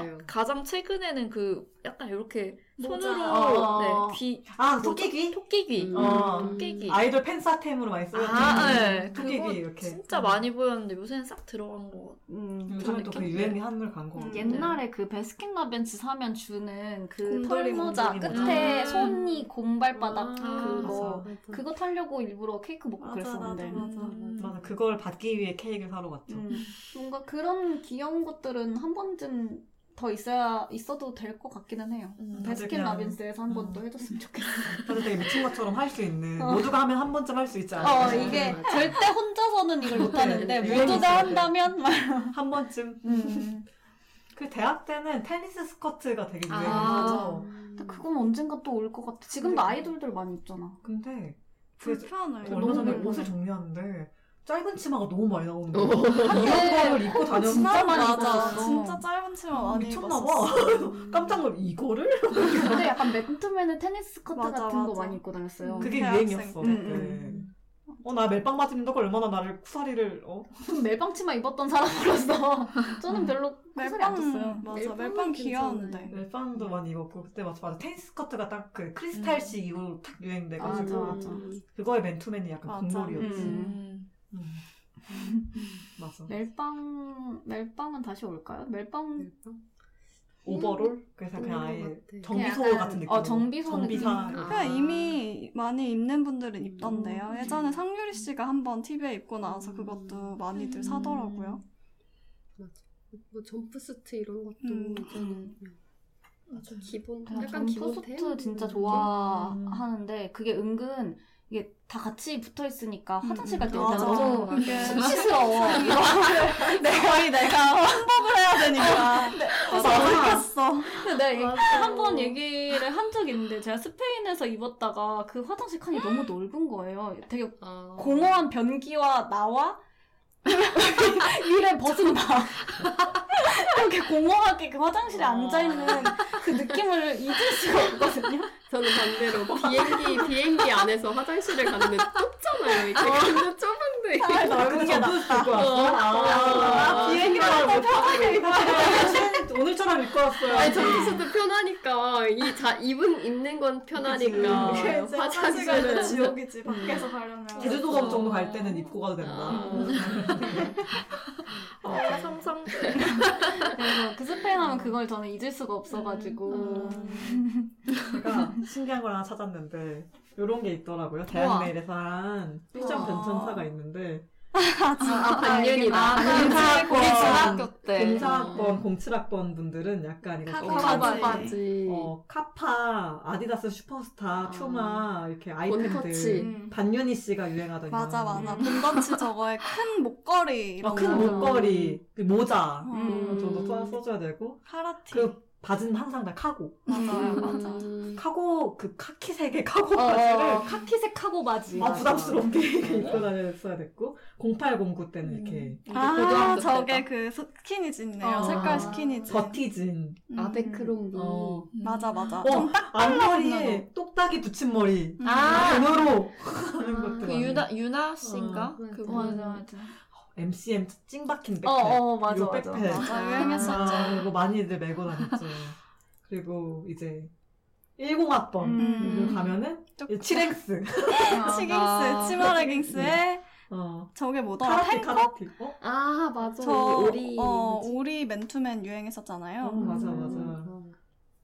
아, 가장 최근에는 그 약간 이렇게 손으로 어. 네, 귀. 아, 토끼귀? 토끼귀. 음. 어. 토끼귀. 아이돌 팬사템으로 많이 써요. 아, 네. 토끼귀 이렇게. 진짜 음. 많이 보였는데 요새는 싹 들어간 거. 음. 요즘에 또 그 유행이 한물 간 거. 음. 옛날에 그 배스킨라빈스 사면 주는 그 털모자 끝에 음. 손이 곰발바닥 아, 그거. 맞아, 맞아. 그거 타려고 일부러 케이크 먹고 맞아, 그랬었는데. 맞아, 맞아, 음. 맞아. 그걸 받기 위해 케이크를 사러 갔죠. 음. 뭔가 그런 귀여운 것들은 한 번쯤 더 있어야, 있어도 될 것 같기는 해요. 음, 배스킨라빈스에서 한 번 또 음. 해줬으면 좋겠어요. 다들 되게 미친 것처럼 할 수 있는, 어. 모두가 하면 한 번쯤 할 수 있지 않을까. 어, 이게 절대 혼자서는 이걸 못하는데, 모두가 한다면? 한 번쯤. 음. 그 대학 때는 테니스 스커트가 되게 유행해서. 아, 근데 그건 언젠가 또 올 것 같아. 지금도 근데, 아이돌들 많이 입잖아. 근데 불편해. 얼마 전에 옷을 정리하는데 짧은 치마가 너무 많이 나오는 거야. 이런 거를 입고 다녔는데 진짜 많이 입었어. 진짜 짧은 치마 어, 많이 미쳤나 입었었어. 미쳤나봐. 깜짝 놀랐어. 이거를? 근데 약간 맨투맨의 테니스 스커트 같은 맞아. 거 많이 입고 다녔어요. 그게 유행이었어. 음, 음. 네. 어, 나 멜빵 맞으면서 얼마나 나를 쿠사리를 어? 멜빵 치마 입었던 사람으로서 저는 별로 쿠사리 안 줬어요. 맞아, 멜빵 귀여운데. 멜빵도 많이 입었고 그때 맞아, 맞아. 테니스 스커트가 딱 그 크리스탈식 이후로 음. 탁 유행돼가지고 맞아, 맞아. 그거에 맨투맨이 약간 국룰이었지. 음. 맞아. 멜빵 멜빵은 다시 올까요? 멜빵, 멜빵? 오버롤 음, 그래서 그냥 아예 정비소 약간, 같은 느낌. 어 정비소 정비사. 느낌. 그냥 아. 이미 많이 입는 분들은 입던데요. 음. 예전에 상유리 씨가 한번 티비에 입고 나와서 그것도 많이들 음. 사더라고요. 맞아. 뭐 점프 수트 이런 것도 음. 저는 맞아 기본. 약간 점프 수트 진짜 좋아하는데 음. 그게 은근. 이게 다 같이 붙어 있으니까 음. 화장실 갈 때 너무 수치스러워. 거의 내가 환복을 해야 되니까. 그래서 어색했어. 근데 한 번 얘기를 한 적이 있는데 제가 스페인에서 입었다가 그 화장실 칸이 너무 넓은 거예요. 되게 아... 공허한 변기와 나와 위를 벗은다. 이렇게 공허하게 그 화장실에 아... 앉아있는 그 느낌을 잊을 수가 없거든요. 저는 반대로 비행기, 비행기 안에서 화장실을 갔는데 좁잖아요. 이게 완전 좁은데. 아, 넓은 게 낫다. 아, 비행기를 안에서 편하게 입고 왔어요. 오늘처럼 입고 왔어요. 아니, 점프수도 편하니까. 이 자, 입은, 입는 건 편하니까. 화장실은 지옥이지, 밖에서 가려면. 제주도섬 정도 갈 때는 입고 가도 된다. 아, 상상돼. 그래서 그 스페인 하면 그걸 저는 잊을 수가 없어가지고. 제가 신기한 걸 하나 찾았는데, 요런 게 있더라고요. 대학내일에서 한 퓨전 변천사가 있는데. 아, 진짜 반년이다. 아, 공사학번, 우리 중학교 때. 공사학번, 공칠학번 분들은 약간 이거 카바지. 어, 카파, 아디다스 슈퍼스타, 퓨마, 이렇게 아이템들. 반년이 씨가 유행하던 거. 맞아, 맞아. 본더치 저거에 큰 목걸이. 이런 어, 큰 목걸이, 모자. 음. 저도 또 써줘야 되고. 카라티. 그 바지는 항상 다 카고. 맞아요, 맞아. 카고, 그 카키색의 카고 어, 바지를. 카키색 카고 바지. 아, 부담스럽게 입고 다녔어야 됐고. 공팔 공구 때는 이렇게. 음. 아, 저게 때가. 그 스키니진이네요. 어. 색깔 스키니진. 버티진. 음. 아베크롬비. 어. 음. 맞아, 맞아. 어, 앞머리에 똑딱이 붙인 머리. 음. 아, 번호로. 아. 그 유나, 유나씨인가? 어. 그거. 맞아, 맞아. 엠씨엠 찡박힌 백팩. 어, 어, 맞아, 맞아. 백팩. 맞아, 유행했었죠. 아, 이거 많이들 메고 다녔죠. 그리고 이제 십학번 음. 가면은 칠엑스. 칠엑스, 치마 레깅스에 어. 저게 뭐더라? 카라티. 어? 아, 맞아. 저, 오리. 어, 오리 맨투맨 유행했었잖아요. 음, 맞아, 맞아. 음.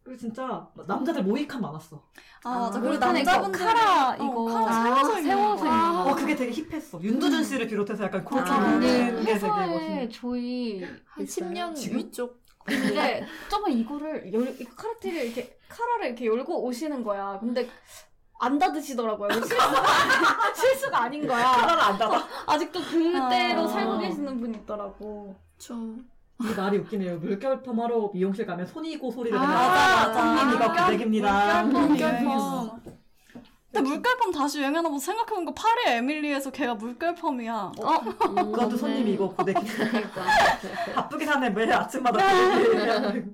그리고 진짜 남자들 모이칸 많았어. 아, 맞아. 그리고 남자분들 카라 이거 어, 카라 세워서 세워서 아, 어, 그게 되게 힙했어. 윤두준 씨를 비롯해서 약간 그렇게 입는 게 되게 멋있어. 저희 한 십 년 지금? 위쪽. 근데 저번 이거를 열 카라티를 이렇게 카라를 이렇게 열고 오시는 거야. 근데 안 닫으시더라고요. 실수가, 실수가 아닌 거야. 카라를 안 닫아. 아직도 그대로 아, 살고 계시는 분이 있더라고. 저. 이 말이 웃기네요. 물결펌 하러 미용실 가면 손이고 소리를 내요. 아, 맞아, 맞아. 손님 이거 고데기입니다. 물결펌. 근데 물결펌 다시 유행하나 보다. 생각해보니까 파리 에밀리에서 걔가 물결펌이야. 어? 음, 그것도 손님 이거 고데기. 그러니까. 바쁘게 사네. 매일 아침마다 고데기.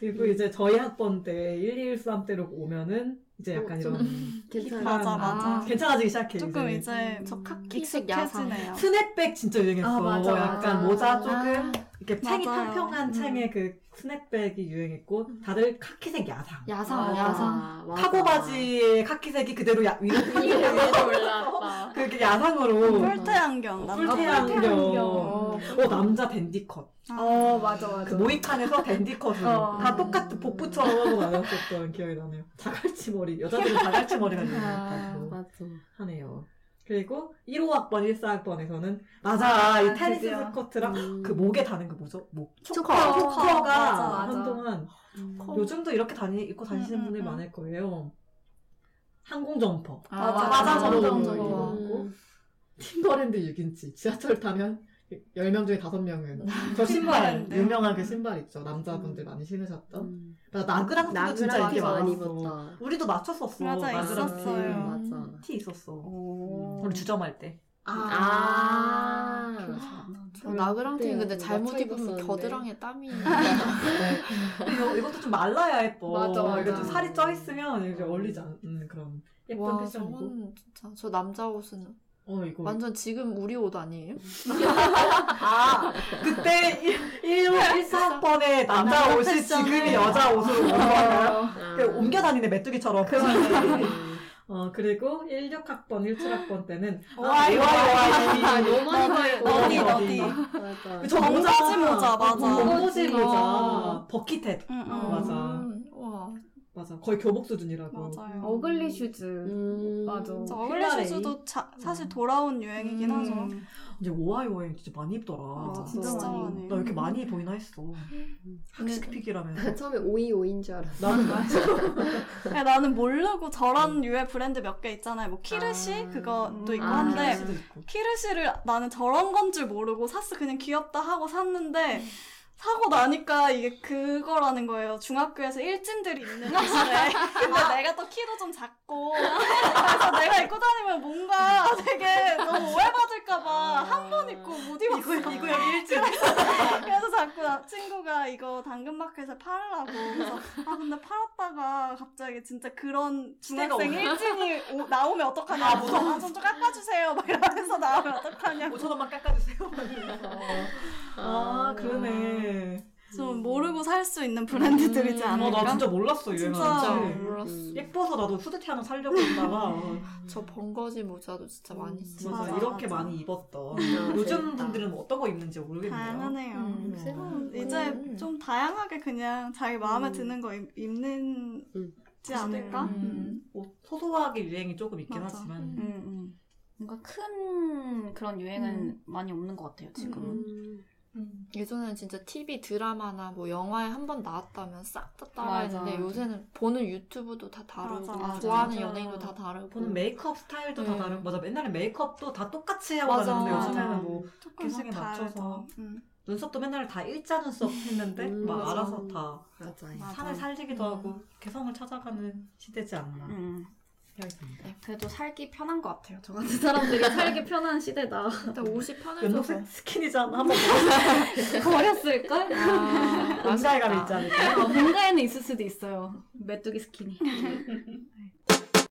그리고 이제 저희 학번 때 일이일삼 때로 오면은 이제 약간 어, 이런 괜찮아. 맞아, 맞아. 괜찮아지기 시작해. 조금 이제, 이제 저 카키색 야상이네요. 스냅백 진짜 유행했어. 아, 맞아, 맞아. 약간 모자 조금 이렇게 챙이 평평한 음. 챙에 그 스냅백이 유행했고 다들 카키색 야상. 야상, 아, 야상. 맞아. 카고 바지의 카키색이 그대로 야, 위로 올라왔다. 그게 야상으로. 뿔테 안경. 뿔테 안경. 어, 남자 댄디 컷. 아, 어, 맞아, 맞아. 그 모이칸에서 댄디 컷으로 어. 다 똑같은 복붙처럼 하고 나눴었던 기억이 나네요. 자갈치 머리. 여자들은 자갈치 머리가 유행했다고 하네요. 그리고 일호학번, 일사학번에서는 맞아, 이 테니스 드디어. 스커트랑 음. 그 목에 다는 거 뭐죠? 목 초커, 초커. 초커가 맞아, 맞아. 한동안 음. 요즘도 이렇게 다니 입고 다니시는 음, 분들 음. 많을 거예요. 항공 점퍼, 아, 맞아, 맞아, 맞아. 점퍼 입고 팀버랜드 육 인치 지하철 타면 열 명 중에 다섯 명은 저 신발 유명한 그 신발 있죠. 남자분들 음. 많이 신으셨던 음. 나그랑 티도 진짜 이렇게 많이 입었다. 우리도 맞췄었어. 맞아, 나그랑 있었어요. 티. 맞아. 티 있었어. 오. 우리 주점할 때 아, 아~ 그래서 저 나그랑티 근데 잘못 입으면 겨드랑이에 땀이. 네. 이것도 좀 말라야 예뻐. 맞아, 맞아. 이게 좀 살이 쪄 있으면 이게 어울리지 않는 그런 예쁜 와, 패션이고. 저건 진짜 저 남자 옷은. 어, 이거. 완전 지금 우리 옷 아니에요? 아, 그때 일사번에 남자 옷이 지금이 여자 옷으로 옮겨가요? 옮겨다니네, 메뚜기처럼. 어, 그리고 일육학번, 일칠학번 때는. 와, 이거, 와, 이거. 너무 많이 봐, 이거. 저 모자지 모자, 맞아. 모자지 모자. 버킷햇. 맞아. 와. 맞아. 거의 교복 수준이라고. 맞아요. 어글리 슈즈. 음, 맞아. 어글리 슈즈도 자, 사실 돌아온 유행이긴 음. 하죠. 이제 오하이 여행 진짜 많이 입더라. 맞아. 진짜, 진짜 많이. 나 이렇게 많이 보이나 했어. 학식픽이라면서. 처음에 오이오인 줄 알았어. 나는 맞아. 나는 모르고 저런 유의 브랜드 몇 개 있잖아요. 뭐 키르시 아, 그것도 있고 아, 한데 있고. 키르시를 나는 저런 건 줄 모르고 샀어. 그냥 귀엽다 하고 샀는데. 사고 나니까 이게 그거라는 거예요. 중학교에서 일진들이 입는 옷이래. 근데 아. 내가 또 키도 좀 작고 그래서 내가 입고 다니면 뭔가 되게 너무 오해받을까 봐 한 번 입고 못 입었어. 이거, 이거 여기 일진. 그래서 자꾸 나 친구가 이거 당근마켓에서 팔으라고. 그래서 아 근데 팔았다가 갑자기 진짜 그런 중학생 일진이 오, 나오면 어떡하냐고. 아, 무서워. 아, 좀, 좀 깎아주세요. 막 이러면서 나오면 어떡하냐고. 오천 원만 깎아주세요. 아, 아 그러네. 좀 음. 모르고 살 수 있는 브랜드들이지 음. 않을까? 아, 나 진짜 몰랐어, 얘는. 진짜, 진짜 몰랐어. 음. 예뻐서 나도 후드티 하나 사려고 했다가. 저 번거지 모자도 진짜 많이 쓰 맞아, 맞아, 이렇게 맞아. 많이 입었던. 요즘 분들은 어떤 거 입는지 모르겠네요. 다양하네요. 음. 음. 이제 음. 좀 다양하게 그냥 자기 마음에 음. 드는 거 입, 입는지 음. 않을까? 음. 뭐, 소소하게 유행이 조금 있긴 맞아. 하지만. 음. 음. 뭔가 큰 그런 유행은 음. 많이 없는 것 같아요, 지금은. 음. 음. 예전에는 진짜 티비 드라마나 뭐 영화에 한번 나왔다면 싹 다 따라했는데 요새는 보는 유튜브도 다 다르고 맞아, 맞아, 좋아하는 맞아. 연예인도 다 다르고 보는 메이크업 스타일도 음. 다 다르고 맞아 옛날에 메이크업도 다 똑같이 하고 다녔는데 요즘에는 뭐 기승에 맞춰서 음. 눈썹도 맨날 다 일자 눈썹 했는데 음, 막 맞아. 알아서 다 맞아. 산을 살리기도 음. 하고 개성을 찾아가는 시대지 않나 음. 네, 그래도 살기 편한 것 같아요. 저 같은 사람들이 살기 편한 시대다. 일단 옷이 편해서. 연동색 스킨이잖아. 한번 버렸을걸? 뭔가에가 있잖아요. 뭔가에는 있을 수도 있어요. 메뚜기 스킨이.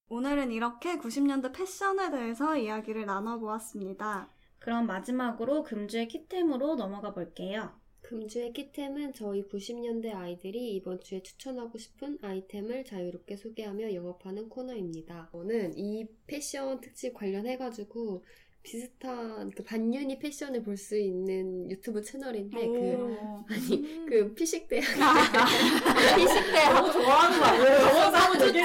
오늘은 이렇게 구십 년대 패션에 대해서 이야기를 나눠보았습니다. 그럼 마지막으로 금주의 키템으로 넘어가 볼게요. 금주의 키템은 저희 구십 년대 아이들이 이번 주에 추천하고 싶은 아이템을 자유롭게 소개하며 영업하는 코너입니다. 저는 이 패션 특집 관련해가지고 비슷한 그 반윤희 패션을 볼 수 있는 유튜브 채널인데 오. 그 아니 그 피식대학 피식대학 너무 좋아하는 거 아니에요? 너무 너무 좋지.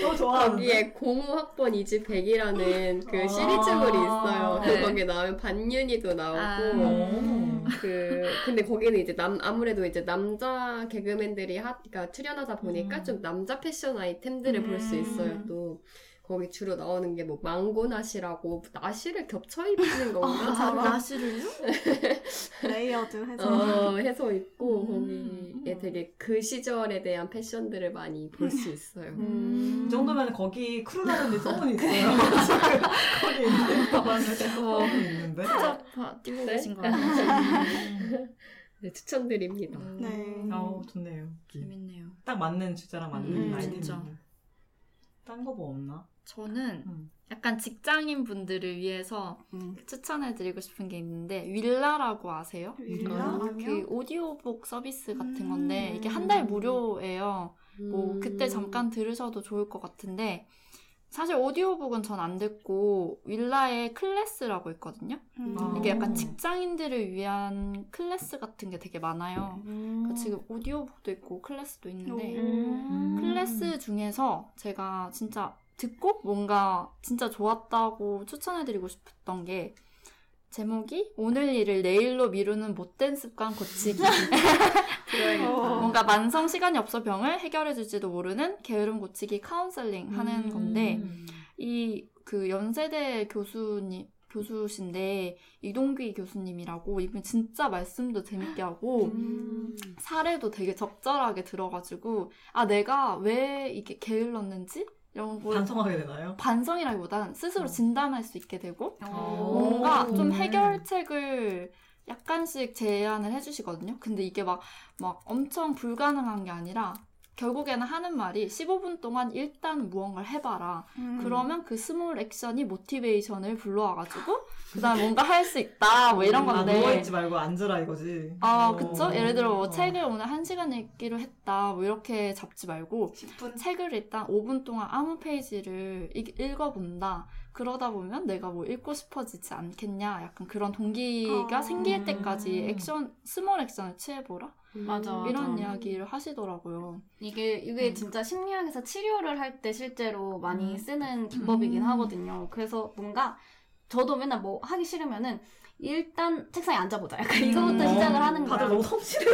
너무 좋아. 거기에 공우학번 이집 백이라는 그 시리즈물이 있어요. 네. 거기에 나오면 반윤희도 나오고 아. 그 근데 거기는 이제 남 아무래도 이제 남자 개그맨들이 하, 그러니까 출연하다 보니까 음. 좀 남자 패션 아이템들을 음. 볼 수 있어요. 또 거기 주로 나오는 게 뭐 망고 나시라고 나시를 겹쳐 입는 건가? 아, 나시를요? 레이어드 해서 어, 해서 입고 음, 거기에 음. 되게 그 시절에 대한 패션들을 많이 볼 수 있어요. 음. 이 정도면 거기 크루라는 데 소문이 있어요. 거기 있는 가방에 소문이 있는데 진짜 뛰고 계신 거 같아요. 네, 추천드립니다. 네, 아우 좋네요. 재밌네요. 딱 맞는 주제랑 맞는 음, 아이템. 진짜. 딴 거 뭐 없나? 저는 음. 약간 직장인 분들을 위해서 음. 추천해드리고 싶은 게 있는데 윌라라고 아세요? 윌라? 그 오디오북 서비스 같은 건데 음. 이게 한 달 무료예요. 음. 뭐 그때 잠깐 들으셔도 좋을 것 같은데 사실 오디오북은 전 안 듣고 윌라의 클래스라고 있거든요. 음. 이게 약간 직장인들을 위한 클래스 같은 게 되게 많아요. 음. 그러니까 지금 오디오북도 있고 클래스도 있는데 음. 클래스 중에서 제가 진짜 듣고 뭔가 진짜 좋았다고 추천해드리고 싶었던 게 제목이 오늘 일을 내일로 미루는 못된 습관 고치기. 뭔가 만성 시간이 없어 병을 해결해줄지도 모르는 게으름 고치기 카운셀링 하는 건데 음. 이 그 연세대 교수님 교수신데 이동규 교수님이라고 이분 진짜 말씀도 재밌게 하고 음. 사례도 되게 적절하게 들어가지고 아 내가 왜 이게 게을렀는지 이런 걸 반성하게 되나요? 반성이라기보단 스스로 진단할 수 있게 되고 뭔가 좀 해결책을 약간씩 제안을 해주시거든요. 근데 이게 막, 막 엄청 불가능한 게 아니라 결국에는 하는 말이 십오 분 동안 일단 무언가를 해봐라. 음. 그러면 그 스몰 액션이 모티베이션을 불러와가지고 그 다음에 뭔가 할 수 있다. 뭐 이런 건데. 아, 누워있지 말고 앉으라 이거지. 아, 어, 그쵸? 예를 들어 뭐 어. 책을 오늘 한 시간 읽기로 했다. 뭐 이렇게 잡지 말고 십 분? 책을 일단 오 분 동안 아무 페이지를 읽어본다. 그러다 보면 내가 뭐 읽고 싶어지지 않겠냐. 약간 그런 동기가 어. 생길 때까지 액션, 스몰 액션을 취해보라. 맞아, 음, 이런 맞아. 이야기를 하시더라고요. 이게 이게 음. 진짜 심리학에서 치료를 할 때 실제로 많이 음. 쓰는 기법이긴 음. 하거든요. 그래서 뭔가 저도 맨날 뭐 하기 싫으면은 일단 책상에 앉아보자. 약간 이거부터 음. 시작을 하는 거야. 다들 너무 성실해.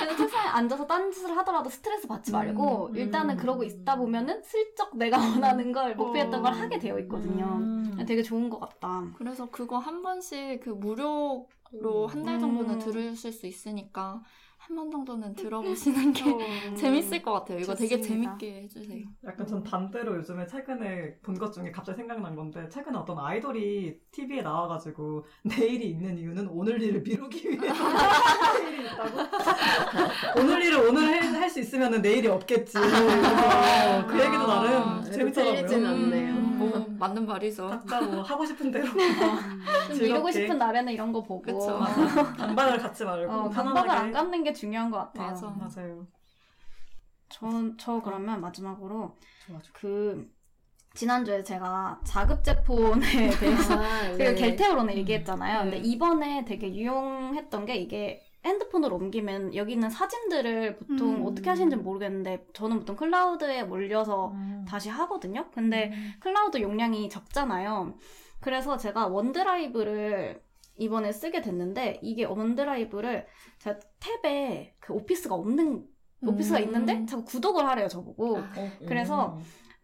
그래서 책상에 앉아서 딴 짓을 하더라도 스트레스 받지 말고 음. 일단은 그러고 있다 보면은 슬쩍 내가 원하는 걸 목표했던 어. 걸 하게 되어 있거든요. 음. 되게 좋은 것 같다. 그래서 그거 한 번씩 그 무료 로 한 달 정도는 음. 들으실 수 있으니까 한 번 정도는 들어보시는 게 어, 재밌을 것 같아요. 이거 좋습니다. 되게 재밌게 해주세요. 약간 전 반대로 요즘에 최근에 본 것 중에 갑자기 생각난 건데 최근에 어떤 아이돌이 티비에 나와가지고 내일이 있는 이유는 오늘 일을 미루기 위해서 내일이 있다고? 오늘 일을 오늘 할 수 있으면 내일이 없겠지. 아, 그 얘기도 나름 아, 재밌더라고요. 음, 뭐, 맞는 말이죠. 각자 뭐 하고 싶은 대로 좀 미루고 싶은 날에는 이런 거 보고 그쵸. 반박을 갖지 말고 어, 편안하게. 반박을 안 갖는 게 중요한 것 같아요. 맞아, 맞아요. 전, 저 그러면 마지막으로 좋아, 좋아. 그 지난주에 제가 자급제폰에 대해서 아, 네. 그 갤테오론을 얘기했잖아요. 네. 근데 이번에 되게 유용했던 게 이게 핸드폰으로 옮기면 여기 있는 사진들을 보통 음. 어떻게 하시는지 모르겠는데 저는 보통 클라우드에 몰려서 음. 다시 하거든요. 근데 음. 클라우드 용량이 적잖아요. 그래서 제가 원드라이브를 이번에 쓰게 됐는데 이게 원드라이브를 제가 탭에 그 오피스가 없는 오피스가 음. 있는데 자꾸 구독을 하래요 저보고. 아, 그래서 음.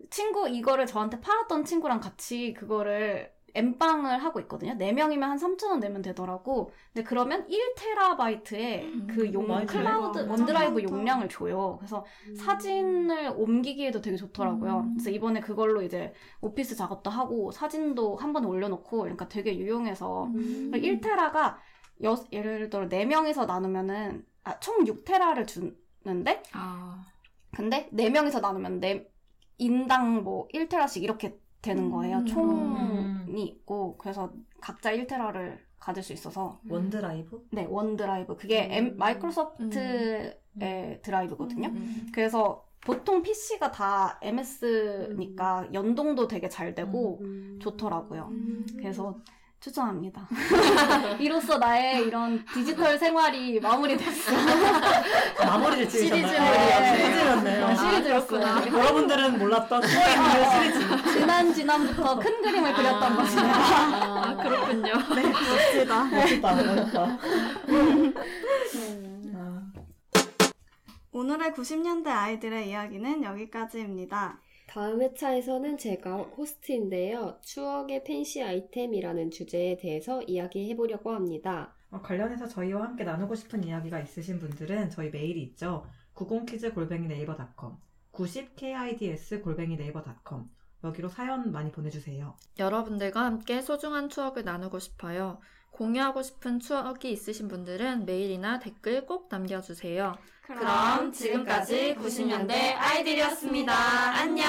친구 이거를 저한테 팔았던 친구랑 같이 그거를 엠빵을 하고 있거든요. 네 명이면 한 삼천 원 내면 되더라고. 근데 그러면 일 테라바이트의 음, 그 용, 맞아요. 클라우드, 원드라이브 용량을 줘요. 그래서 음. 사진을 옮기기에도 되게 좋더라고요. 음. 그래서 이번에 그걸로 이제 오피스 작업도 하고 사진도 한 번에 올려놓고 그러니까 되게 유용해서. 음. 일 테라가 여, 예를 들어 네 명에서 나누면은, 아, 총 육 테라를 주는데, 아. 근데 네 명에서 나누면 네, 인당 뭐 일 테라씩 이렇게 되는 거예요. 음. 총이 있고 그래서 각자 일 테라를 가질 수 있어서 원드라이브? 네, 원드라이브. 그게 음. 마이크로소프트의 음. 드라이브거든요. 음. 그래서 보통 피씨가 다 엠에스니까 연동도 되게 잘 되고 음. 좋더라고요. 음. 그래서 추천합니다. 이로써 나의 이런 디지털 생활이 마무리됐어. 마무리를 지으셨나요? 시리즈였네요. 아, 시리즈였구나. 아, 여러분들은 몰랐던 시리즈. 지난 지난부터 큰 그림을 그렸던 것입니다. 아, 아, 그렇군요. 네, 멋지다. 멋지다. 멋지다. 오늘의 구십 년대 아이들의 이야기는 여기까지입니다. 다음 회차에서는 제가 호스트인데요. 추억의 팬시 아이템이라는 주제에 대해서 이야기해보려고 합니다. 어, 관련해서 저희와 함께 나누고 싶은 이야기가 있으신 분들은 저희 메일이 있죠. 구십 키즈 골뱅이 네이버 닷컴 구십 키즈 골뱅이 네이버 닷컴 여기로 사연 많이 보내주세요. 여러분들과 함께 소중한 추억을 나누고 싶어요. 공유하고 싶은 추억이 있으신 분들은 메일이나 댓글 꼭 남겨주세요. 그럼 지금까지 구십 년대 아이들이었습니다. 안녕!